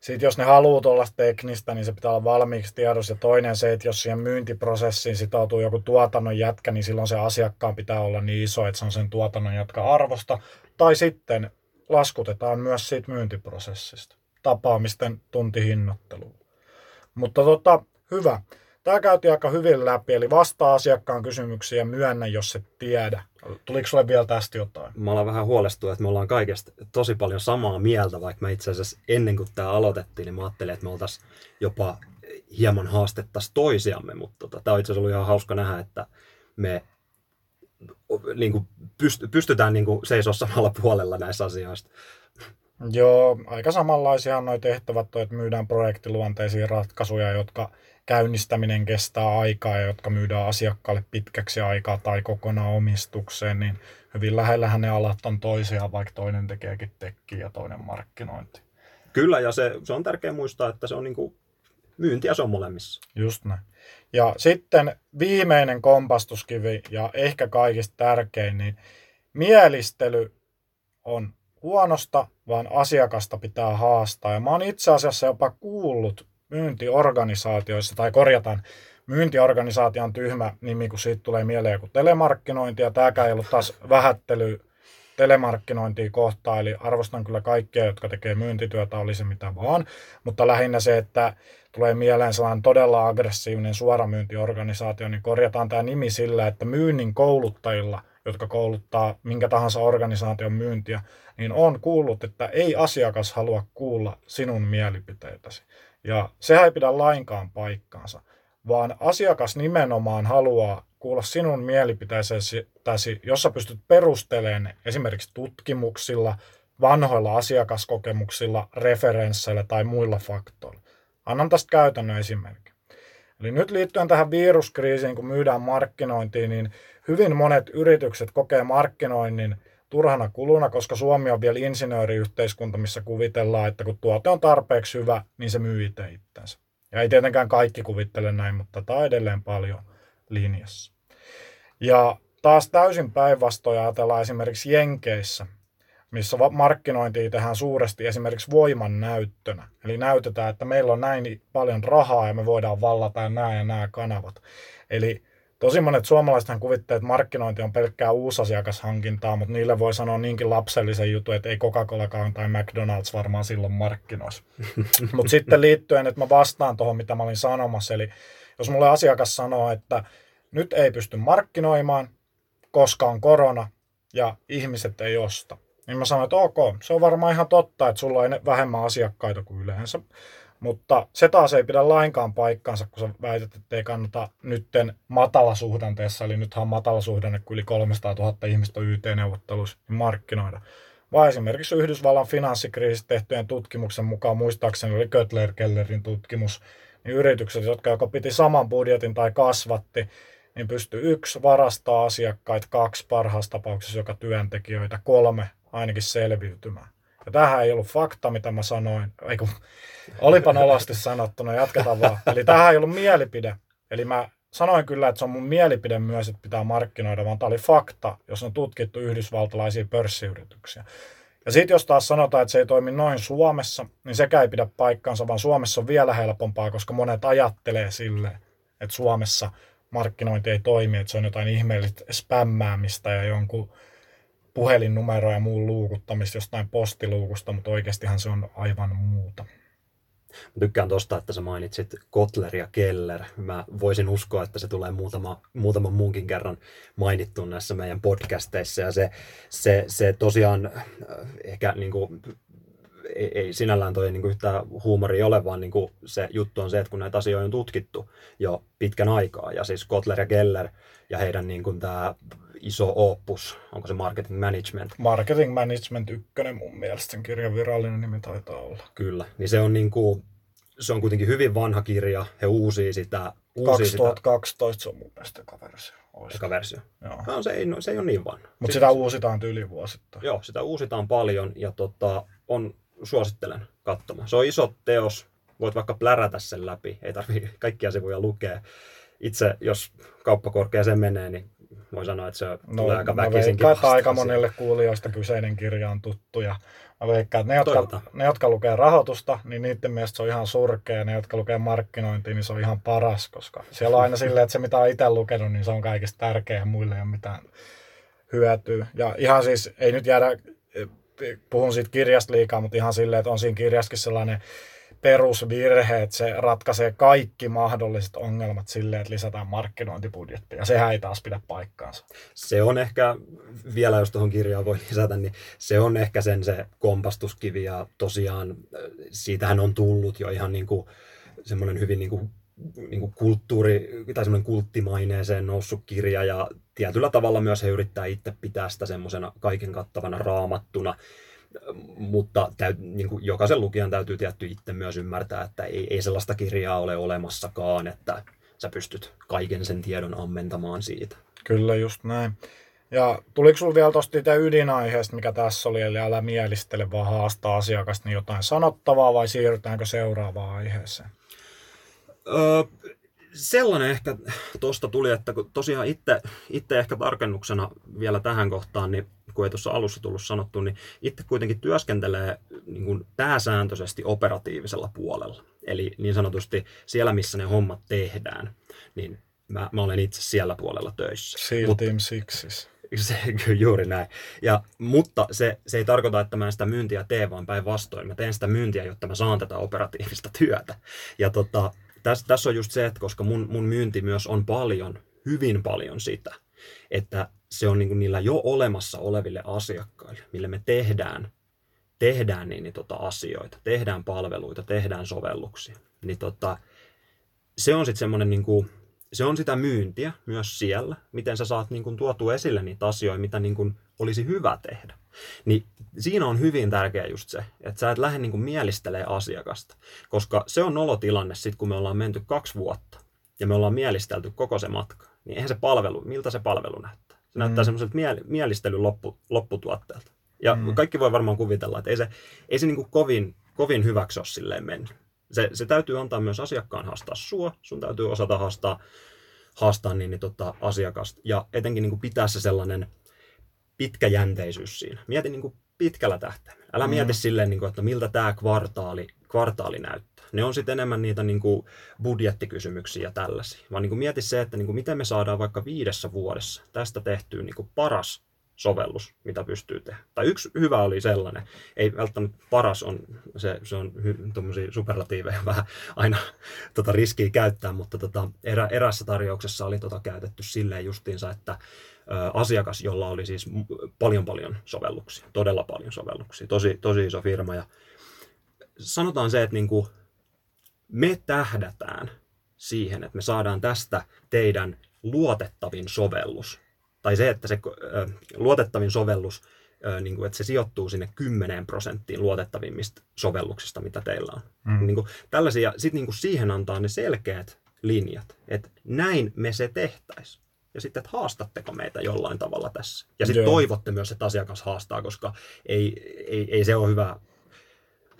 sit jos ne haluaa olla teknistä, niin se pitää olla valmiiksi tiedossa. Ja toinen se, että jos siihen myyntiprosessiin sitoutuu joku tuotannon jätkä, niin silloin se asiakkaan pitää olla niin iso, että se on sen tuotannon jätkä arvosta. Tai sitten laskutetaan myös siitä myyntiprosessista, tapaamisten tuntihinnoitteluun. Mutta tota, hyvä. Tämä käytiin aika hyvin läpi, eli vastaa asiakkaan kysymyksiä ja myönnä, jos et tiedä. Tuliko sulle vielä tästä jotain? Mä olen vähän huolestunut, että me ollaan kaikesta tosi paljon samaa mieltä, vaikka mä itse asiassa ennen kuin tämä aloitettiin, niin mä ajattelin, että me oltaisiin jopa hieman haastettaisiin toisiamme, mutta tota, tämä on itse asiassa ollut ihan hauska nähdä, että me niin kuin pystytään niin kuin seisomaan samalla puolella näissä asioissa. Joo, aika samanlaisia nuo tehtävät on, että myydään projektiluonteisia ratkaisuja, jotka käynnistäminen kestää aikaa ja jotka myydään asiakkaalle pitkäksi aikaa tai kokonaan omistukseen, niin hyvin lähellähän ne alat on toisiaan, vaikka toinen tekeekin tekkiä ja toinen markkinointi. Kyllä, ja se, se on tärkeää muistaa, että se on niin kuin myyntiä, se on molemmissa. Just näin. Ja sitten viimeinen kompastuskivi ja ehkä kaikista tärkein, niin mielistely on huonosta, vaan asiakasta pitää haastaa. Ja mä oon itse asiassa jopa kuullut myyntiorganisaatioissa, tai korjataan, myyntiorganisaatio on tyhmä nimi, kun siitä tulee mieleen joku telemarkkinointi, ja tämäkään ei ollut taas vähättely telemarkkinointia kohtaan, eli arvostan kyllä kaikkia, jotka tekee myyntityötä, oli se mitä vaan, mutta lähinnä se, että tulee mieleen sellainen todella aggressiivinen suoramyyntiorganisaatio, niin korjataan tämä nimi sillä, että myynnin kouluttajilla, jotka kouluttaa minkä tahansa organisaation myyntiä, niin on kuullut, että ei asiakas halua kuulla sinun mielipiteitäsi. Ja sehän ei pidä lainkaan paikkaansa, vaan asiakas nimenomaan haluaa kuulla sinun mielipiteesi, jos sä pystyt perustelemaan esimerkiksi tutkimuksilla, vanhoilla asiakaskokemuksilla, referensseillä tai muilla faktoilla. Annan tästä käytännön esimerkki. Eli nyt liittyen tähän viruskriisiin, kun myydään markkinointiin, niin hyvin monet yritykset kokee markkinoinnin turhana kuluna, koska Suomi on vielä insinööriyhteiskunta, missä kuvitellaan, että kun tuote on tarpeeksi hyvä, niin se myy itse itsensä. Ja ei tietenkään kaikki kuvittele näin, mutta tämä on edelleen paljon linjassa. Ja taas täysin päinvastoin ajatellaan esimerkiksi Jenkeissä, missä markkinointia tehdään suuresti esimerkiksi voiman näyttönä. Eli näytetään, että meillä on näin paljon rahaa ja me voidaan vallata nämä ja nämä kanavat. Eli tosi monet suomalaisethan kuvittelee, että markkinointi on pelkkää uusasiakashankintaa, mutta niille voi sanoa niinkin lapsellisen jutun, että ei Coca-Colakaan tai McDonald's varmaan silloin markkinoisi. Mutta sitten liittyen, että mä vastaan tuohon, mitä mä olin sanomassa. Eli jos mulle asiakas sanoo, että nyt ei pysty markkinoimaan, koska on korona ja ihmiset ei osta, niin mä sanon, että ok, se on varmaan ihan totta, että sulla on vähemmän asiakkaita kuin yleensä. Mutta se taas ei pidä lainkaan paikkaansa, kun sä väität, että ei kannata nytten matalasuhdanteessa, eli nythän on matalasuhdanne, kun yli kolmesataatuhatta ihmistä on Y T-neuvotteluissa, niin markkinoida. Vai esimerkiksi Yhdysvallan finanssikriisissä tehtyjen tutkimuksen mukaan, muistaakseni oli Kotler Kellerin tutkimus, niin yritykset, jotka joko piti saman budjetin tai kasvatti, niin pystyy yksi varastaa asiakkaita, kaksi parhaassa tapauksessa joka työntekijöitä, kolme ainakin selviytymään. Ja tämähän ei ollut fakta, mitä mä sanoin. Eiku, olipa nolasti sanottuna, jatketaan vaan. Eli tämähän ei ollut mielipide. Eli mä sanoin kyllä, että se on mun mielipide myös, että pitää markkinoida, vaan tämä oli fakta, jos on tutkittu yhdysvaltalaisia pörssiyrityksiä. Ja sitten jos taas sanotaan, että se ei toimi noin Suomessa, niin sekä ei pidä paikkaansa, vaan Suomessa on vielä helpompaa, koska monet ajattelee silleen, että Suomessa markkinointi ei toimi, että se on jotain ihmeellistä spämmäämistä ja jonkun puhelinnumeroa ja muun luukuttamista jostain postiluukusta, mutta oikeastihan se on aivan muuta. Mä tykkään tosta, että sä mainitsit Kotler ja Keller. Mä voisin uskoa, että se tulee muutama, muutaman muunkin kerran mainittu näissä meidän podcasteissa. Ja se, se, se tosiaan ehkä niinku, ei, ei sinällään toi niinku yhtään huumoria ole, vaan niinku se juttu on se, että kun näitä asioita on tutkittu jo pitkän aikaa. Ja siis Kotler ja Keller ja heidän niinku tämä iso opus, onko se Marketing Management? Marketing Management ykkönen mun mielestä, sen kirjan virallinen nimi taitaa olla. Kyllä, niin se on, niinku, se on kuitenkin hyvin vanha kirja, he uusii sitä. Uusii kaksituhattakaksitoista sitä. Se on mun mielestä eka versio. Eka versio. Joo. No, se, ei, se ei ole niin vanha. Mutta sitä uusitaan yli vuosittain. Joo, sitä uusitaan paljon ja tota, on, suosittelen katsomaan. Se on iso teos, voit vaikka plärätä sen läpi, ei tarvitse kaikkia sivuja lukea. Itse, jos kauppakorkeaseen menee, niin voi sanoa, että se no, tulee aika väkisinkin vastaan. Aika monelle kuulijoista kyseinen kirja on tuttu. Ja mä veikkaan, että ne jotka, ne, jotka lukee rahoitusta, niin niiden mielestä se on ihan surkea. Ne, jotka lukee markkinointia, niin se on ihan paras, koska siellä on aina silleen, että se mitä on itse lukenut, niin se on kaikista tärkeää. Muille ei ole mitään hyötyä. Ja ihan siis, ei nyt jäädä, puhun siitä kirjasta liikaa, mutta ihan silleen, että on siinä kirjassakin sellainen perusvirhe, että se ratkaisee kaikki mahdolliset ongelmat silleen, että lisätään markkinointibudjettia. Sehän ei taas pidä paikkaansa. Se on ehkä, vielä jos tuohon kirjaan voi lisätä, niin se on ehkä sen se kompastuskivi ja tosiaan siitähän on tullut jo ihan niin kuin semmoinen hyvin niin kuin, niin kuin kulttuuri tai semmoinen kulttimaineeseen noussut kirja ja tietyllä tavalla myös he yrittää itse pitää sitä semmoisena kaiken kattavana raamattuna. Mutta täyt, niin kuin jokaisen lukijan täytyy tietty itse myös ymmärtää, että ei, ei sellaista kirjaa ole olemassakaan, että sä pystyt kaiken sen tiedon ammentamaan siitä. Kyllä, just näin. Ja tuliko sulla vielä tuosta itse ydinaiheesta, mikä tässä oli, eli älä mielistele, vaan haastaa asiakasta, niin jotain sanottavaa vai siirrytäänkö seuraavaan aiheeseen? Öö, sellainen ehkä tuosta tuli, että tosiaan itse, itse ehkä tarkennuksena vielä tähän kohtaan, niin kun ei tuossa alussa tullut sanottu, niin itse kuitenkin työskentelee niin kuin pääsääntöisesti operatiivisella puolella. Eli niin sanotusti siellä, missä ne hommat tehdään, niin mä, mä olen itse siellä puolella töissä. Seal Mut, Team Sixes. Se, juuri näin. Ja, mutta se, se ei tarkoita, että mä en sitä myyntiä tee, vaan päinvastoin. Mä teen sitä myyntiä, jotta mä saan tätä operatiivista työtä. Ja tota, tässä täs on just se, että koska mun, mun myynti myös on paljon, hyvin paljon sitä, että se on niin niillä jo olemassa oleville asiakkaille, millä me tehdään, tehdään niin, niin tota asioita, tehdään palveluita, tehdään sovelluksia. Niin tota, se on sitten semmoinen, niin se on sitä myyntiä myös siellä, miten sä saat niin kuin tuotua esille niitä asioita, mitä niin kuin olisi hyvä tehdä. Niin siinä on hyvin tärkeä just se, että sä et lähde niin kuin mielistelemään asiakasta, koska se on olotilanne sitten, kun me ollaan menty kaksi vuotta ja me ollaan mielistelty koko se matka, niin eihän se palvelu, miltä se palvelu näyttää? Se näyttää mm. semmoiselta mielistelyn loppu, lopputuotteelta. Ja mm. kaikki voi varmaan kuvitella, että ei se, ei se niin kuin kovin, kovin hyväksi ole silleen mennyt. Se, se täytyy antaa myös asiakkaan haastaa sua. Sun täytyy osata haastaa, haastaa niin, niin tota, asiakasta. Ja etenkin niin kuin pitää se sellainen pitkäjänteisyys siinä. Mieti niin kuin pitkällä tähtäimellä. Älä mm. mieti silleen, niin kuin, että miltä tämä kvartaali, kvartaali näyttää. Ne on sitten enemmän niitä niin kuin budjettikysymyksiä ja tällaisia. Vaan niin kuin mieti se, että niin kuin miten me saadaan vaikka viidessä vuodessa tästä tehtyä niin kuin paras sovellus, mitä pystyy tehdä. Tai yksi hyvä oli sellainen, ei välttämättä paras on, se, se on hy, tommosia superlatiiveja vähän aina tota riskiä käyttää, mutta tota, erä, erässä tarjouksessa oli tota käytetty silleen justiinsa, että ö, asiakas, jolla oli siis paljon paljon sovelluksia, todella paljon sovelluksia, tosi, tosi iso firma ja sanotaan se, että niinku me tähdätään siihen, että me saadaan tästä teidän luotettavin sovellus. Tai se, että se ö, luotettavin sovellus, ö, niin kuin, että se sijoittuu sinne kymmenen prosenttiin luotettavimmista sovelluksista, mitä teillä on. Mm. Niin kuin, tällaisia, sitten niin kuin siihen antaa ne selkeät linjat, että näin me se tehtäisiin. ja sitten, että haastatteko meitä jollain tavalla tässä. Ja sitten toivotte myös, että asiakas haastaa, koska ei, ei, ei se ole hyvä,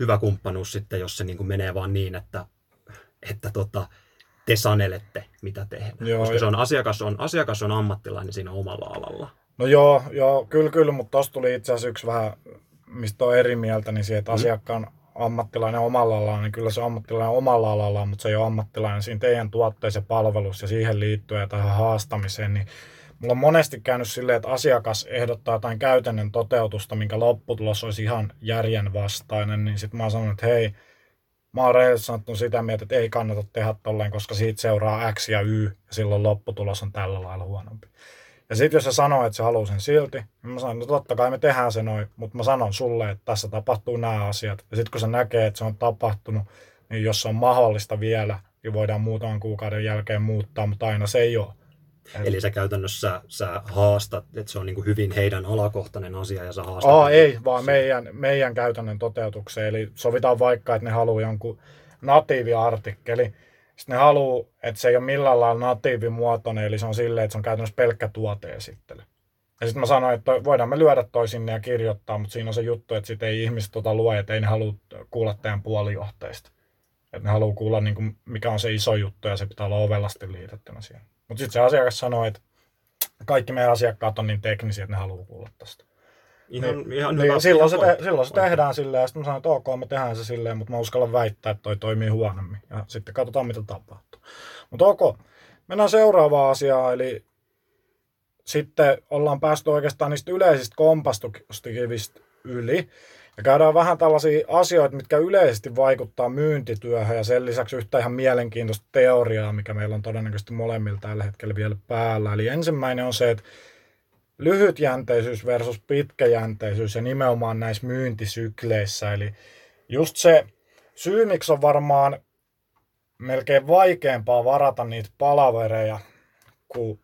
hyvä kumppanuus sitten, jos se niin kuin menee vaan niin, että, että tota, te sanelette, mitä tehdään. Joo, koska se on, asiakas, on, asiakas on ammattilainen siinä omalla alalla. No joo, joo kyllä, kyllä, mutta tuossa tuli itse asiassa yksi vähän, mistä on eri mieltä, niin siihen, että mm. asiakkaan ammattilainen omalla alalla, niin kyllä se ammattilainen omalla alalla, mutta se ei ole ammattilainen siinä teidän tuotteessa palvelussa ja siihen liittyen ja tähän haastamiseen, niin mulla on monesti käynyt silleen, että asiakas ehdottaa jotain käytännön toteutusta, minkä lopputulos olisi ihan järjen vastainen, niin sitten mä oon sanonut, että hei, mä oon rehellisesti sanottu sitä mieltä, että ei kannata tehdä tolleen, koska siitä seuraa X ja Y ja silloin lopputulos on tällä lailla huonompi. Ja sitten jos se sanoo, että se haluaa sen silti, niin mä sanon, no totta kai me tehdään se noin, mutta mä sanon sulle, että tässä tapahtuu nämä asiat. Ja sitten kun se näkee, että se on tapahtunut, niin jos se on mahdollista vielä, niin voidaan muutaman kuukauden jälkeen muuttaa, mutta aina se ei ole. Eli sä käytännössä sä haastat, että se on niin kuin hyvin heidän alakohtainen asia ja sä haastat. Aa, ei, vaan meidän, meidän käytännön toteutukseen. Eli sovitaan vaikka, että ne haluaa jonkun natiiviartikkeli. Sitten ne haluaa, että se ei ole millään lailla natiivimuotoinen, eli se on silleen, että se on käytännössä pelkkä tuoteesittely. Ja sitten mä sanoin, että voidaan me lyödä toi sinne ja kirjoittaa, mutta siinä on se juttu, että sit ei ihmiset tota lue, että ei ne halua kuulla teidän puolijohteista. Että ne haluaa kuulla, niin kuin, mikä on se iso juttu, ja se pitää olla ovelasti liitettynä siihen. Mutta sitten se asiakas sanoi, että kaikki meidän asiakkaat on niin teknisiä, että ne haluaa kuulla tästä. Ihan, niin, ihan niin, silloin se, te, silloin se tehdään silleen, ja sitten mä sanon, että ok, mä tehdään se silleen, mutta mä uskallan väittää, että toi toimii huonommin. Ja sitten katsotaan, mitä tapahtuu. Mutta ok, mennään seuraavaan asiaan, eli sitten ollaan päästy oikeastaan niistä yleisistä kompastukivistä yli. Ja käydään vähän tällaisia asioita, mitkä yleisesti vaikuttaa myyntityöhön, ja sen lisäksi yhtä ihan mielenkiintoista teoriaa, mikä meillä on todennäköisesti molemmilla tällä hetkellä vielä päällä. Eli ensimmäinen on se, että lyhytjänteisyys versus pitkäjänteisyys ja nimenomaan näissä myyntisykleissä. Eli just se syy, miksi on varmaan melkein vaikeampaa varata niitä palavereja, kun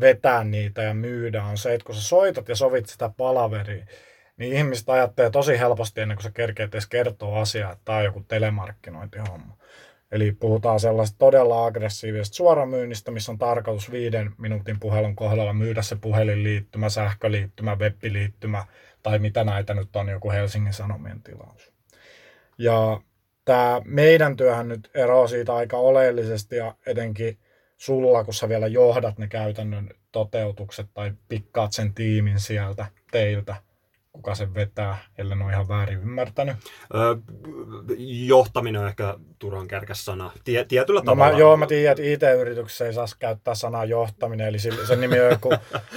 vetää niitä ja myydä, on se, että kun sä soitat ja sovit sitä palaveria, niin ihmiset ajattelee tosi helposti ennen kuin sä kerkeet edes kertoa asiaa, että tämä on joku telemarkkinointihomma. Eli puhutaan sellaisesta todella aggressiivisesta suoramyynnistä, missä on tarkoitus viiden minuutin puhelun kohdalla myydä se puhelinliittymä, sähköliittymä, webiliittymä tai mitä näitä nyt on, joku Helsingin Sanomien tilaus. Ja tämä meidän työhän nyt eroaa siitä aika oleellisesti ja etenkin sulla, kun sä vielä johdat ne käytännön toteutukset tai pikkaat sen tiimin sieltä teiltä. Kuka sen vetää, ellei ne ole ihan väärin ymmärtänyt? Öö, johtaminen on ehkä turhan kärkäs sana. Tie, tietyllä no tavalla. Mä, joo, mä tiedän, että I T-yrityksessä ei saisi käyttää sanaa johtaminen. Eli sen nimi on joku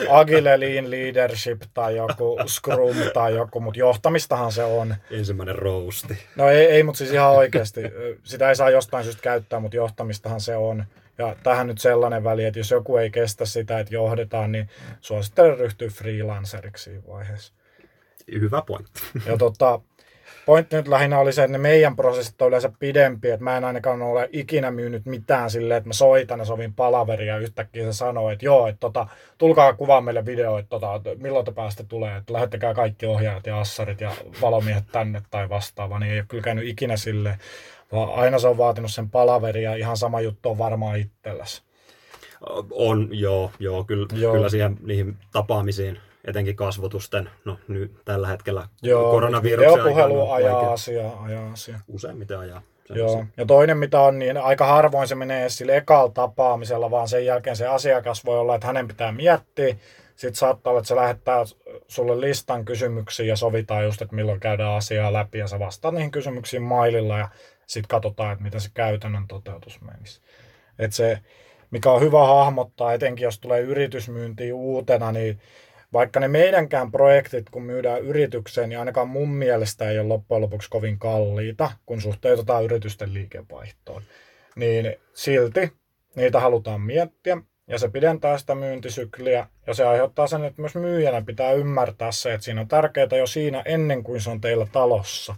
Agile Lean Leadership tai joku Scrum tai joku, mutta johtamistahan se on. Ensimmäinen rousti. No ei, ei mutta siis ihan oikeasti. Sitä ei saa jostain syystä käyttää, mutta johtamistahan se on. Ja tähän nyt sellainen väli, että jos joku ei kestä sitä, että johdetaan, niin suosittelen ryhtyä freelanceriksi siinä vaiheessa. Hyvä pointti. Ja tota, pointti nyt lähinnä oli se, että ne meidän prosessit on yleensä pidempiä. Mä en ainakaan ole ikinä myynyt mitään silleen, että mä soitan ja sovin palaveria ja yhtäkkiä se sanoo, että joo, että tota, tulkaa kuvaa meille video, että tota, milloin te päästä tulee, että lähettäkää kaikki ohjaajat ja assarit ja valomiehet tänne tai vastaava. Niin ei ole kyllä käynyt ikinä silleen, vaan aina se on vaatinut sen palaveria ja ihan sama juttu on varmaan itselläsi. On, joo, joo, kyllä, joo. Kyllä siihen niihin tapaamisiin. Etenkin kasvotusten, no nyt tällä hetkellä joo, koronaviruksen aikaan. Joo, videopuhelu ajaa asiaa, ajaa asiaa. Useimmiten ajaa. Joo, ja toinen mitä on, niin aika harvoin se menee sille ekalla tapaamisella, vaan sen jälkeen se asiakas voi olla, että hänen pitää miettiä. Sitten saattaa olla, että se lähettää sulle listan kysymyksiä ja sovitaan just, että milloin käydään asiaa läpi ja sä vastaat niihin kysymyksiin maililla ja sitten katsotaan, että miten se käytännön toteutus menisi. Että se, mikä on hyvä hahmottaa, etenkin jos tulee yritysmyyntiin uutena, niin vaikka ne meidänkään projektit, kun myydään yritykseen, niin ainakaan mun mielestä ei ole loppujen lopuksi kovin kalliita, kun suhteutetaan yritysten liikevaihtoon. Niin silti niitä halutaan miettiä, ja se pidentää sitä myyntisykliä, ja se aiheuttaa sen, että myös myyjänä pitää ymmärtää se, että siinä on tärkeää jo siinä ennen kuin se on teillä talossa,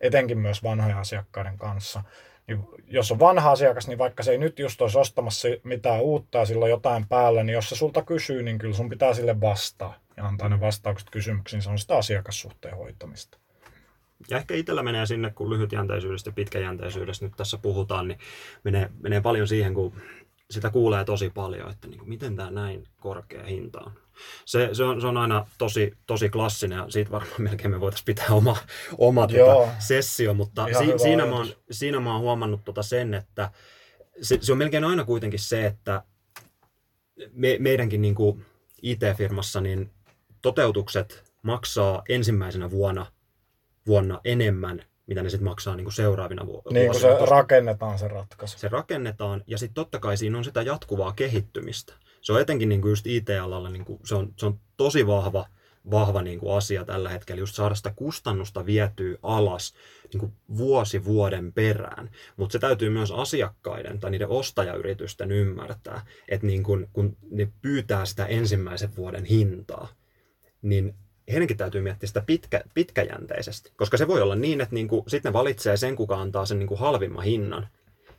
etenkin myös vanhojen asiakkaiden kanssa. Niin jos on vanha asiakas, niin vaikka se ei nyt just olisi ostamassa mitään uutta ja sillä on jotain päällä, niin jos se sulta kysyy, niin kyllä sun pitää sille vastaa ja antaa ne vastaukset kysymyksiin. Se on sitä asiakassuhteen hoitamista. Ja ehkä itsellä menee sinne, kun lyhytjänteisyydestä ja pitkäjänteisyydestä nyt tässä puhutaan, niin menee, menee paljon siihen, kun sitä kuulee tosi paljon, että niin kuin, miten tämä näin korkea hinta on. Se, se, on, se on aina tosi, tosi klassinen ja siitä varmaan melkein me voitaisiin pitää oma, oma tota, sessio, mutta si, siinä, mä oon, siinä mä oon huomannut tota sen, että se, se on melkein aina kuitenkin se, että me, meidänkin niin kuin I T-firmassa niin toteutukset maksaa ensimmäisenä vuonna, vuonna enemmän, mitä ne sitten maksaa niin kuin seuraavina vuosina. Niin kuin se rakennetaan se ratkaisu. Se rakennetaan ja sitten totta kai siinä on sitä jatkuvaa kehittymistä. Se on etenkin niin kuin just I T-alalla, niin kuin se, on, se on tosi vahva, vahva niin kuin asia tällä hetkellä, just saada sitä kustannusta vietyä alas niin kuin vuosi vuoden perään. Mutta se täytyy myös asiakkaiden tai niiden ostajayritysten ymmärtää, että niin kuin, kun ne pyytää sitä ensimmäisen vuoden hintaa, niin heidänkin täytyy miettiä sitä pitkä, pitkäjänteisesti, koska se voi olla niin, että niin kuin, sit ne valitsee sen, kuka antaa sen niin kuin halvimman hinnan.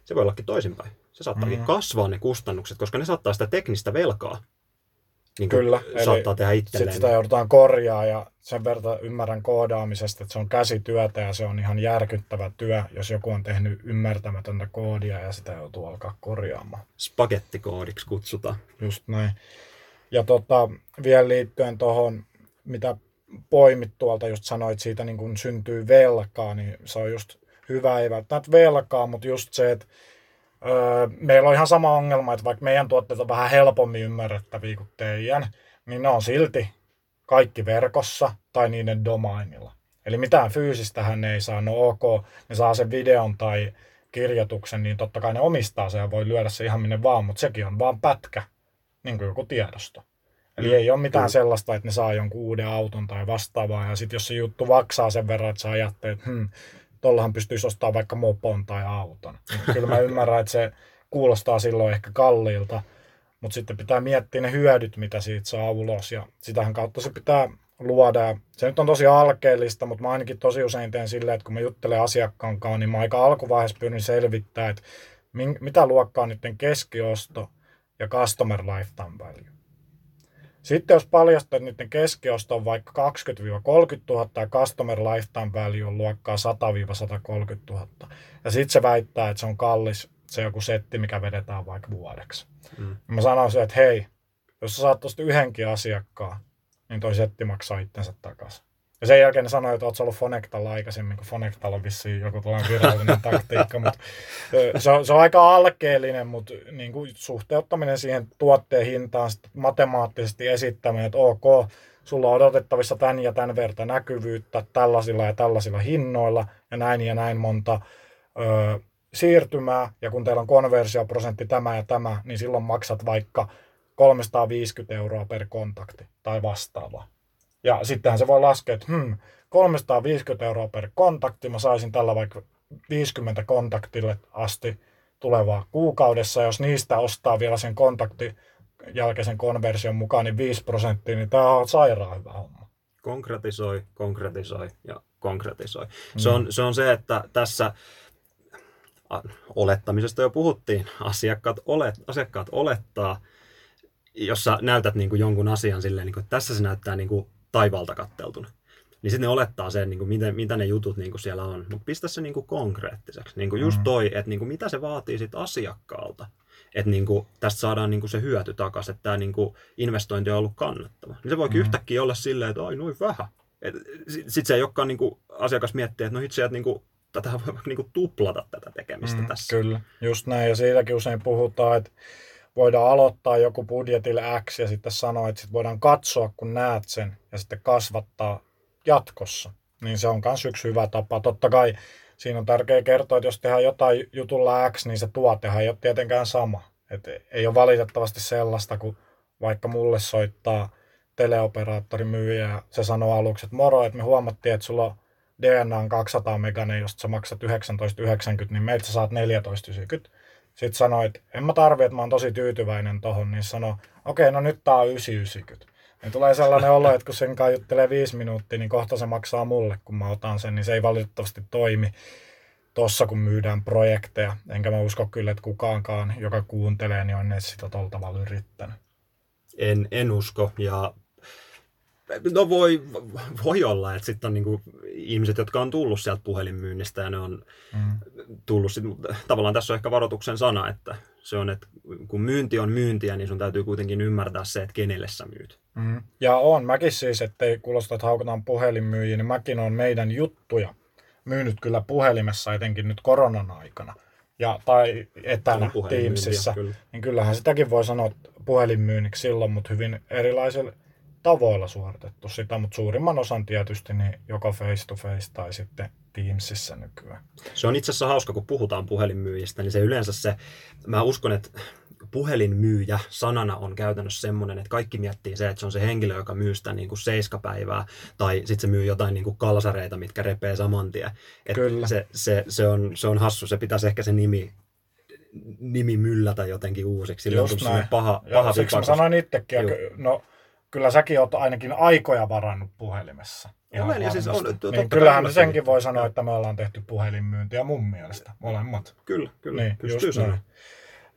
Se voi ollakin toisinpäin. Se saattaakin mm-hmm. kasvaa ne kustannukset, koska ne saattaa sitä teknistä velkaa niin kyllä, saattaa tehdä itselleen. Sitten sitä joudutaan korjaa ja sen verran ymmärrän koodaamisesta, että se on käsityötä ja se on ihan järkyttävä työ, jos joku on tehnyt ymmärtämätöntä koodia ja sitä joutuu alkaa korjaamaan. Spagettikoodiksi kutsutaan. Just näin. Ja tota, vielä liittyen tuohon, mitä poimit tuolta just sanoit siitä, niin kun syntyy velkaa, niin se on just hyvä, ei välttämättä velkaa, mutta just se, että öö, meillä on ihan sama ongelma, että vaikka meidän tuotteet on vähän helpommin ymmärrettäviä kuin teidän, niin ne on silti kaikki verkossa tai niiden domainilla. Eli mitään fyysistähän ne ei saa, no ok, ne saa sen videon tai kirjoituksen, niin totta kai ne omistaa sen ja voi lyödä se ihan minne vaan, mutta sekin on vaan pätkä, niin kuin joku tiedosto. Eli mm. ei ole mitään mm. sellaista, että ne saa jonkun uuden auton tai vastaavaa, ja sitten jos se juttu vaksaa sen verran, että sä ajattelet, että hmm, tollahan pystyisi ostamaan vaikka mopon tai auton. Kyllä mä ymmärrän, että se kuulostaa silloin ehkä kalliilta, mutta sitten pitää miettiä ne hyödyt, mitä siitä saa ulos, ja sitähän kautta se pitää luoda. Se nyt on tosi alkeellista, mutta mä ainakin tosi usein teen silleen, että kun mä juttelen asiakkaan kanssa, niin mä aika alkuvaiheessa pyrin selvittämään, että mitä luokkaa niiden keskiosto ja customer lifetime value. Sitten jos paljastat, että niiden keskiosto on vaikka kaksikymmentä–kolmekymmentätuhatta ja customer lifetime value on luokkaa sata–satakolmekymmentätuhatta. Ja sitten se väittää, että se on kallis, se joku setti, mikä vedetään vaikka vuodeksi. Mm. Mä sanoisin, että hei, jos sä saat tuosta yhdenkin asiakkaan, niin toi setti maksaa itsensä takaisin. Ja sen jälkeen ne sanoi, että oot sä ollut Fonectalla aikaisemmin, kun Fonectalla on vissiin joku tällainen virallinen taktiikka. Mutta se, on, se on aika alkeellinen, mutta niin kuin suhteuttaminen siihen tuotteen hintaan matemaattisesti esittäminen, että ok, sulla on odotettavissa tämän ja tämän verta näkyvyyttä tällaisilla ja tällaisilla hinnoilla ja näin ja näin monta ö, siirtymää. Ja kun teillä on konversioprosentti tämä ja tämä, niin silloin maksat vaikka kolmesataaviisikymmentä euroa per kontakti tai vastaavaa. Ja sittenhän se voi laskea, että hmm, kolmesataaviisikymmentä euroa per kontakti, mä saisin tällä vaikka viisikymmentä kontaktille asti tulevaa kuukaudessa. Jos niistä ostaa vielä sen kontaktin jälkeisen konversion mukaan, niin viisi prosenttia, niin tämä on sairaan hyvä homma. Konkretisoi, konkretisoi ja konkretisoi. Mm. Se on, se on se, että tässä olettamisesta jo puhuttiin, asiakkaat, olet, asiakkaat olettaa. Jos sä näytät niin kuin jonkun asian silleen, niin kuin, että tässä se näyttää niin kuin taivaalta katteltuna, niin sitten ne olettaa sen, niin kuin, miten, mitä ne jutut niin kuin siellä on. Mutta pistä se niin kuin konkreettiseksi. Niin kuin just toi, että niin kuin, mitä se vaatii sit asiakkaalta, että niin kuin, tästä saadaan niin kuin se hyöty takaisin, että tämä niin kuin investointi on ollut kannattava. Niin se voikin mm. yhtäkkiä olla silleen, että ai noin vähän. Sitten sit se ei olekaan niin kuin, asiakas miettii, että no itse asiassa niin tätä voi vaikka niin kuin tuplata tätä tekemistä mm, tässä. Kyllä, just näin. Ja siitäkin usein puhutaan, että voidaan aloittaa joku budjetille X ja sitten sanoa, että sit voidaan katsoa, kun näet sen ja sitten kasvattaa jatkossa. Niin se on myös yksi hyvä tapa. Totta kai siinä on tärkeää kertoa, että jos tehdään jotain jutulla X, niin se tuotehan ei ole tietenkään sama. Et ei ole valitettavasti sellaista, kun vaikka mulle soittaa teleoperaattorimyyjä ja se sanoo aluksi, että moro, että me huomattiin, että sulla on D N A kaksisataa meganen, josta sä maksat yhdeksäntoista pilkku yhdeksänkymmentä, niin meiltä saat neljätoista pilkku yhdeksänkymmentä. Sitten sanoi, että en mä tarvi, että mä oon tosi tyytyväinen tohon, niin sanoi, okei, no nyt tää on yhdeksänsataayhdeksänkymmentä. Niin tulee sellainen olo, että kun sen juttelee viisi minuuttia, niin kohta se maksaa mulle, kun mä otan sen, niin se ei valitettavasti toimi tossa, kun myydään projekteja. Enkä mä usko kyllä, että kukaankaan, joka kuuntelee, niin on ne sitä tuolla tavalla yrittänyt. En, en usko, ja No voi, voi olla, että sitten on niinku ihmiset, jotka on tullut sieltä puhelinmyynnistä ja ne on mm. tullut, sit, tavallaan tässä on ehkä varoituksen sana, että se on, että kun myynti on myyntiä, niin sun täytyy kuitenkin ymmärtää se, että kenelle sä myyt. Mm. Ja on, mäkin siis, ettei kuulosta, että haukutaan puhelinmyyjiä, niin mäkin on meidän juttuja myynyt kyllä puhelimessa etenkin nyt koronan aikana ja, tai etänä Teamsissa, kyllä. Niin kyllähän sitäkin voi sanoa puhelinmyynniksi silloin, mutta hyvin erilaisilla tavoilla suoritettu sitä, mutta suurimman osan tietysti niin joka face to face tai sitten Teamsissa nykyään. Se on itse asiassa hauska, kun puhutaan puhelinmyyjistä, niin se yleensä se, mä uskon, että puhelinmyyjä sanana on käytännössä semmoinen, että kaikki miettii se, että se on se henkilö, joka myy sitä niin kuin seiskapäivää, tai sitten se myy jotain niin kuin kalsareita, mitkä repee saman tien. Kyllä. Se, se, se, on, se on hassu, se pitäisi ehkä se nimi, nimi myllätä jotenkin uusiksi. Just näin. Paha, paha siksi mä sanoin itsekin, no kyllä säkin oot ainakin aikoja varannut puhelimessa. Ja siis on, niin, kyllähän senkin se voi sanoa, että me ollaan tehty puhelinmyyntiä mun mielestä, molemmat. Kyllä, kyllä, niin, pystyy sanoa.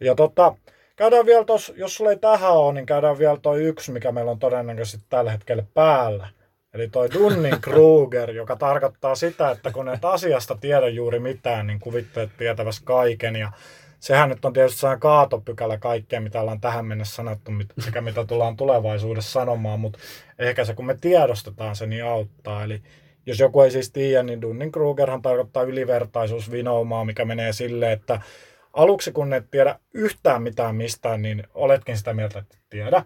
Ja tota, käydään vielä tos, jos sulla ei tähän ole, niin käydään vielä toi yksi, mikä meillä on todennäköisesti tällä hetkellä päällä. Eli toi Dunning-Kruger, joka tarkoittaa sitä, että kun et asiasta tiedä juuri mitään, niin kuvittelet tietäväs kaiken. Ja sehän nyt on tietysti sehän kaatopykälä kaikkea, mitä ollaan tähän mennessä sanottu, sekä mitä tullaan tulevaisuudessa sanomaan, mutta ehkä se kun me tiedostetaan se, niin auttaa. Eli jos joku ei siis tiedä, niin Dunning-Krugerhan tarkoittaa ylivertaisuusvinoumaa, mikä menee silleen, että aluksi kun et tiedä yhtään mitään mistään, niin oletkin sitä mieltä, että tiedä.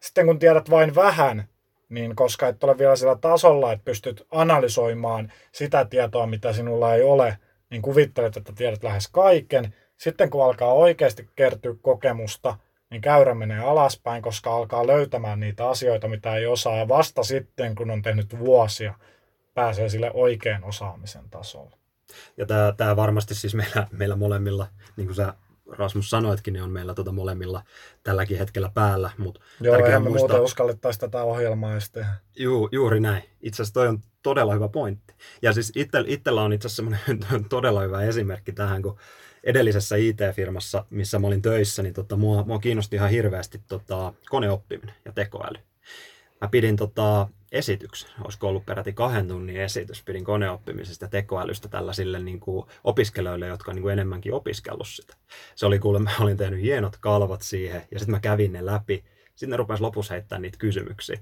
Sitten kun tiedät vain vähän, niin koska et ole vielä sillä tasolla, että pystyt analysoimaan sitä tietoa, mitä sinulla ei ole, niin kuvittelet, että tiedät lähes kaiken. Sitten kun alkaa oikeasti kertyä kokemusta, niin käyrä menee alaspäin, koska alkaa löytämään niitä asioita, mitä ei osaa. Ja vasta sitten, kun on tehnyt vuosia, pääsee sille oikean osaamisen tasolle. Ja tämä, tämä varmasti siis meillä, meillä molemmilla, niin kuin sä Rasmus sanoitkin, niin on meillä tuota molemmilla tälläkin hetkellä päällä. Mut joo, eihän me muistaa muuten uskallettaisi tätä ohjelmaa edes tehdä. Juu, juuri näin. Itse asiassa toi on todella hyvä pointti. Ja siis itse, itsellä on itse asiassa semmoinen todella hyvä esimerkki tähän, kun edellisessä I T-firmassa, missä mä olin töissä, niin tota, mua, mua kiinnosti ihan hirveästi tota, koneoppiminen ja tekoäly. Mä pidin tota, esityksen, olisiko ollut peräti kahden tunnin esitys, pidin koneoppimisesta ja tekoälystä tällaisille niin kuin opiskelijoille, jotka on niin kuin enemmänkin opiskellut sitä. Se oli kuulemma, mä olin tehnyt hienot kalvat siihen ja sitten mä kävin ne läpi. Sitten ne rupesi lopussa heittämään niitä kysymyksiä.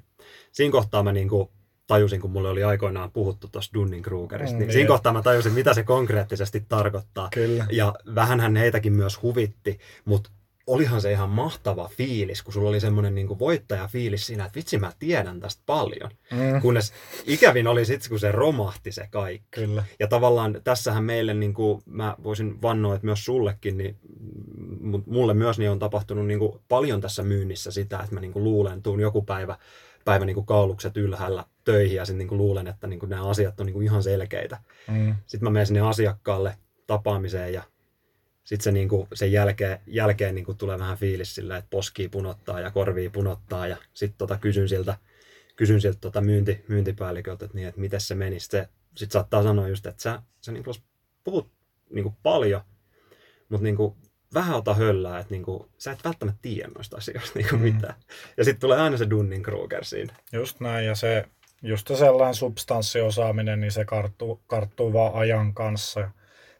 Siinä kohtaa mä niin kuin tajusin, kun mulle oli aikoinaan puhuttu tuossa Dunning-Krugerista, niin siinä kohtaa mä tajusin, mitä se konkreettisesti tarkoittaa. Kyllä. Ja vähänhän heitäkin myös huvitti, mutta olihan se ihan mahtava fiilis, kun sulla oli semmoinen niin kuin voittajafiilis siinä, että vitsi mä tiedän tästä paljon. Mm. Kunnes ikävin oli sitten, kun se romahti se kaikki. Kyllä. Ja tavallaan tässähän meille, niin kuin mä voisin vannoa, että myös sullekin, niin mulle myös niin on tapahtunut niin kuin paljon tässä myynnissä sitä, että mä niin kuin luulen, tuun joku päivä, päivä niin kuin kaulukset ylhäällä töihin ja sitten niin kuin luulen, että niin kuin nämä asiat on niin kuin ihan selkeitä. Mm. Sitten mä menen sinne asiakkaalle tapaamiseen ja sitten se niinku, sen jälkeen, jälkeen niinku tulee vähän fiilis sillä, että poskii punottaa ja korvia punottaa. Ja sitten tota kysyn siltä, kysyn siltä tota myynti, myyntipäälliköltä, että, niin, että miten se meni. Sitten sit saattaa sanoa just, että sä, sä niinku puhut niinku paljon, mutta niinku vähän ota höllää, että niinku, sä et välttämättä tiedä noista asioista niinku mm. mitään. Ja sitten tulee aina se Dunning-Kruger siinä. Just näin, ja se just sellainen substanssiosaaminen, niin se karttuu, karttuu vaan ajan kanssa.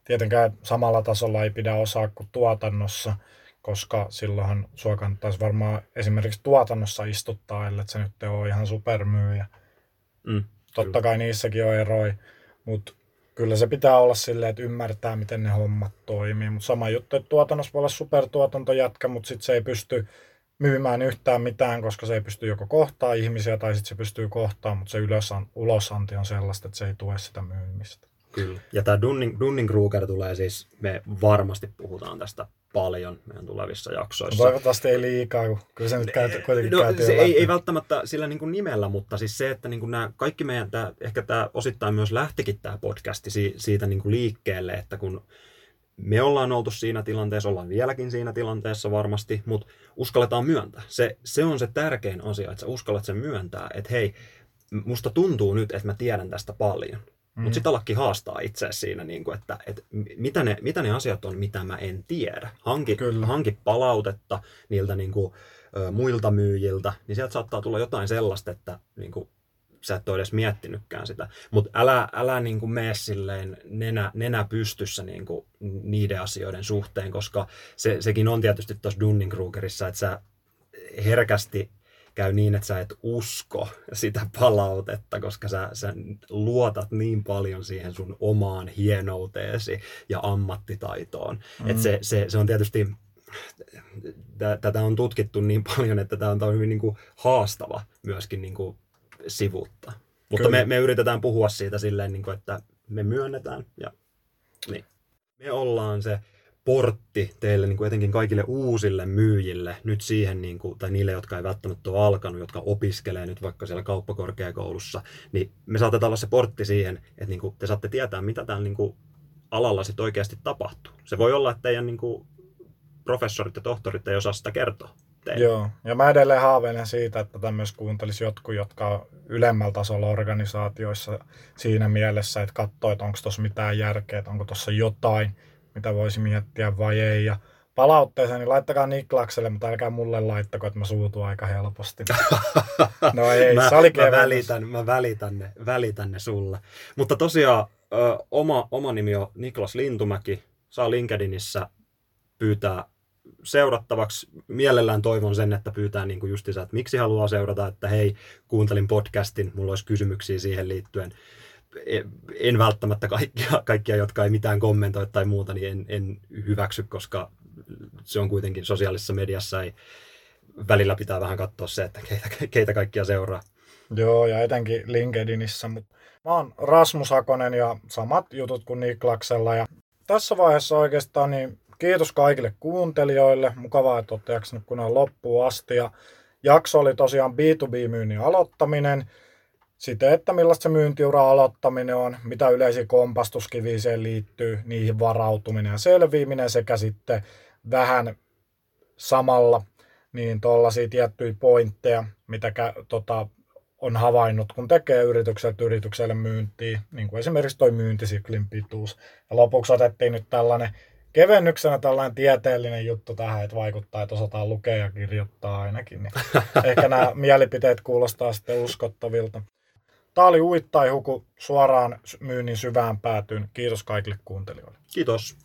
Tietenkään samalla tasolla ei pidä osaa kuin tuotannossa, koska silloinhan sua kannattaisi varmaan esimerkiksi tuotannossa istuttaa, ellei se nyt ei ole ihan supermyyjä. Mm, Totta kyllä. Kai niissäkin on eroja, mutta kyllä se pitää olla silleen, että ymmärtää, miten ne hommat toimii. Mutta sama juttu, että tuotannossa voi olla supertuotantojätkä, mutta sitten se ei pysty myymään yhtään mitään, koska se ei pysty joko kohtaa ihmisiä tai sitten se pystyy kohtaan, mutta se ulosanti on sellaista, että se ei tue sitä myymistä. Kyllä. Ja tämä Dunning-Kruger tulee siis, me varmasti puhutaan tästä paljon meidän tulevissa jaksoissa. Toivottavasti ei liikaa, kun kyllä se nyt käyty, kuitenkin no, käyty se ei, ei välttämättä sillä niin kuin nimellä, mutta siis se, että niin kuin nämä kaikki meidän, tämä, ehkä tämä osittain myös lähtikin tämä podcasti siitä niin kuin liikkeelle, että kun me ollaan oltu siinä tilanteessa, ollaan vieläkin siinä tilanteessa varmasti, mutta uskalletaan myöntää. Se, se on se tärkein asia, että sä uskallat sen myöntää, että hei, musta tuntuu nyt, että mä tiedän tästä paljon. Mm. Mutta sitten alakki haastaa itseä siinä, että mitä ne, mitä ne asiat on, mitä mä en tiedä. Hanki, hanki palautetta niiltä ö, muilta myyjiltä, niin sieltä saattaa tulla jotain sellaista, että niin kuin, sä et ole edes miettinytkään sitä. Mutta älä, älä niin kuin mene silleen nenä, nenä pystyssä niin kuin niiden asioiden suhteen, koska se, sekin on tietysti tuossa Dunning-Krugerissa, että sä herkästi käy niin, että sä et usko sitä palautetta, koska sä, sä luotat niin paljon siihen sun omaan hienouteesi ja ammattitaitoon. Mm. Että se, se, se on tietysti, tätä on tutkittu niin paljon, että tämä on hyvin niin kuin haastava myöskin niin kuin sivuuttaa. Mutta me, me yritetään puhua siitä silleen, niin kuin, että me myönnetään ja niin. Me ollaan se portti teille niin kuin etenkin kaikille uusille myyjille nyt siihen, niin kuin, tai niille, jotka ei välttämättä ole alkanut, jotka opiskelee nyt vaikka siellä kauppakorkeakoulussa, niin me saatetaan olla se portti siihen, että niin kuin, te saatte tietää, mitä täällä niin kuin, alalla sit oikeasti tapahtuu. Se voi olla, että teidän niin kuin, professorit ja tohtorit ei osaa sitä kertoa. Teille. Joo, ja mä edelleen haaveilen siitä, että tätä myös kuuntelisi jotkut, jotka on ylemmällä tasolla organisaatioissa siinä mielessä, että katsoo, että onko tuossa mitään järkeä, onko tuossa jotain, mitä voisi miettiä vai ei. Ja palautteeseen, niin laittakaa Niklakselle, mutta älkää mulle laittako, että mä suutun aika helposti. No ei, mä, se oli mä välitän, mä välitän ne, välitän ne sulle. Mutta tosiaan ö, oma, oma nimi on Niklas Lintumäki, saa LinkedInissä pyytää seurattavaksi. Mielellään toivon sen, että pyytää niin kuin justiinsa, että miksi haluaa seurata, että hei, kuuntelin podcastin, mulla olisi kysymyksiä siihen liittyen. En välttämättä kaikkia, kaikkia jotka ei mitään kommentoi tai muuta, niin en, en hyväksy, koska se on kuitenkin sosiaalisessa mediassa. Ei, välillä pitää vähän katsoa se, että keitä, keitä kaikkia seuraa. Joo, ja etenkin LinkedInissä. Mutta mä oon Rasmus Sakonen ja samat jutut kuin Niklaksella. Ja tässä vaiheessa oikeastaan niin kiitos kaikille kuuntelijoille. Mukavaa, että olette jaksanut kunnan loppuun asti. Ja jakso oli tosiaan B two B-myynnin aloittaminen. Sitten, että millaista se myyntiuran aloittaminen on, mitä yleisiä kompastuskiviä siihen liittyy, niihin varautuminen ja selviäminen sekä sitten vähän samalla niin tuollaisia tiettyjä pointteja, mitä tota, on havainnut, kun tekee yritykseltä yritykselle myyntiä, niin kuin esimerkiksi toi myyntisiklin pituus. Ja lopuksi otettiin nyt tällainen kevennyksenä tällainen tieteellinen juttu tähän, että vaikuttaa, että osataan lukea ja kirjoittaa ainakin. Niin ehkä nämä mielipiteet kuulostaa sitten uskottavilta. Tämä oli Uittai Huku suoraan myynnin syvään päätyyn. Kiitos kaikille kuuntelijoille. Kiitos.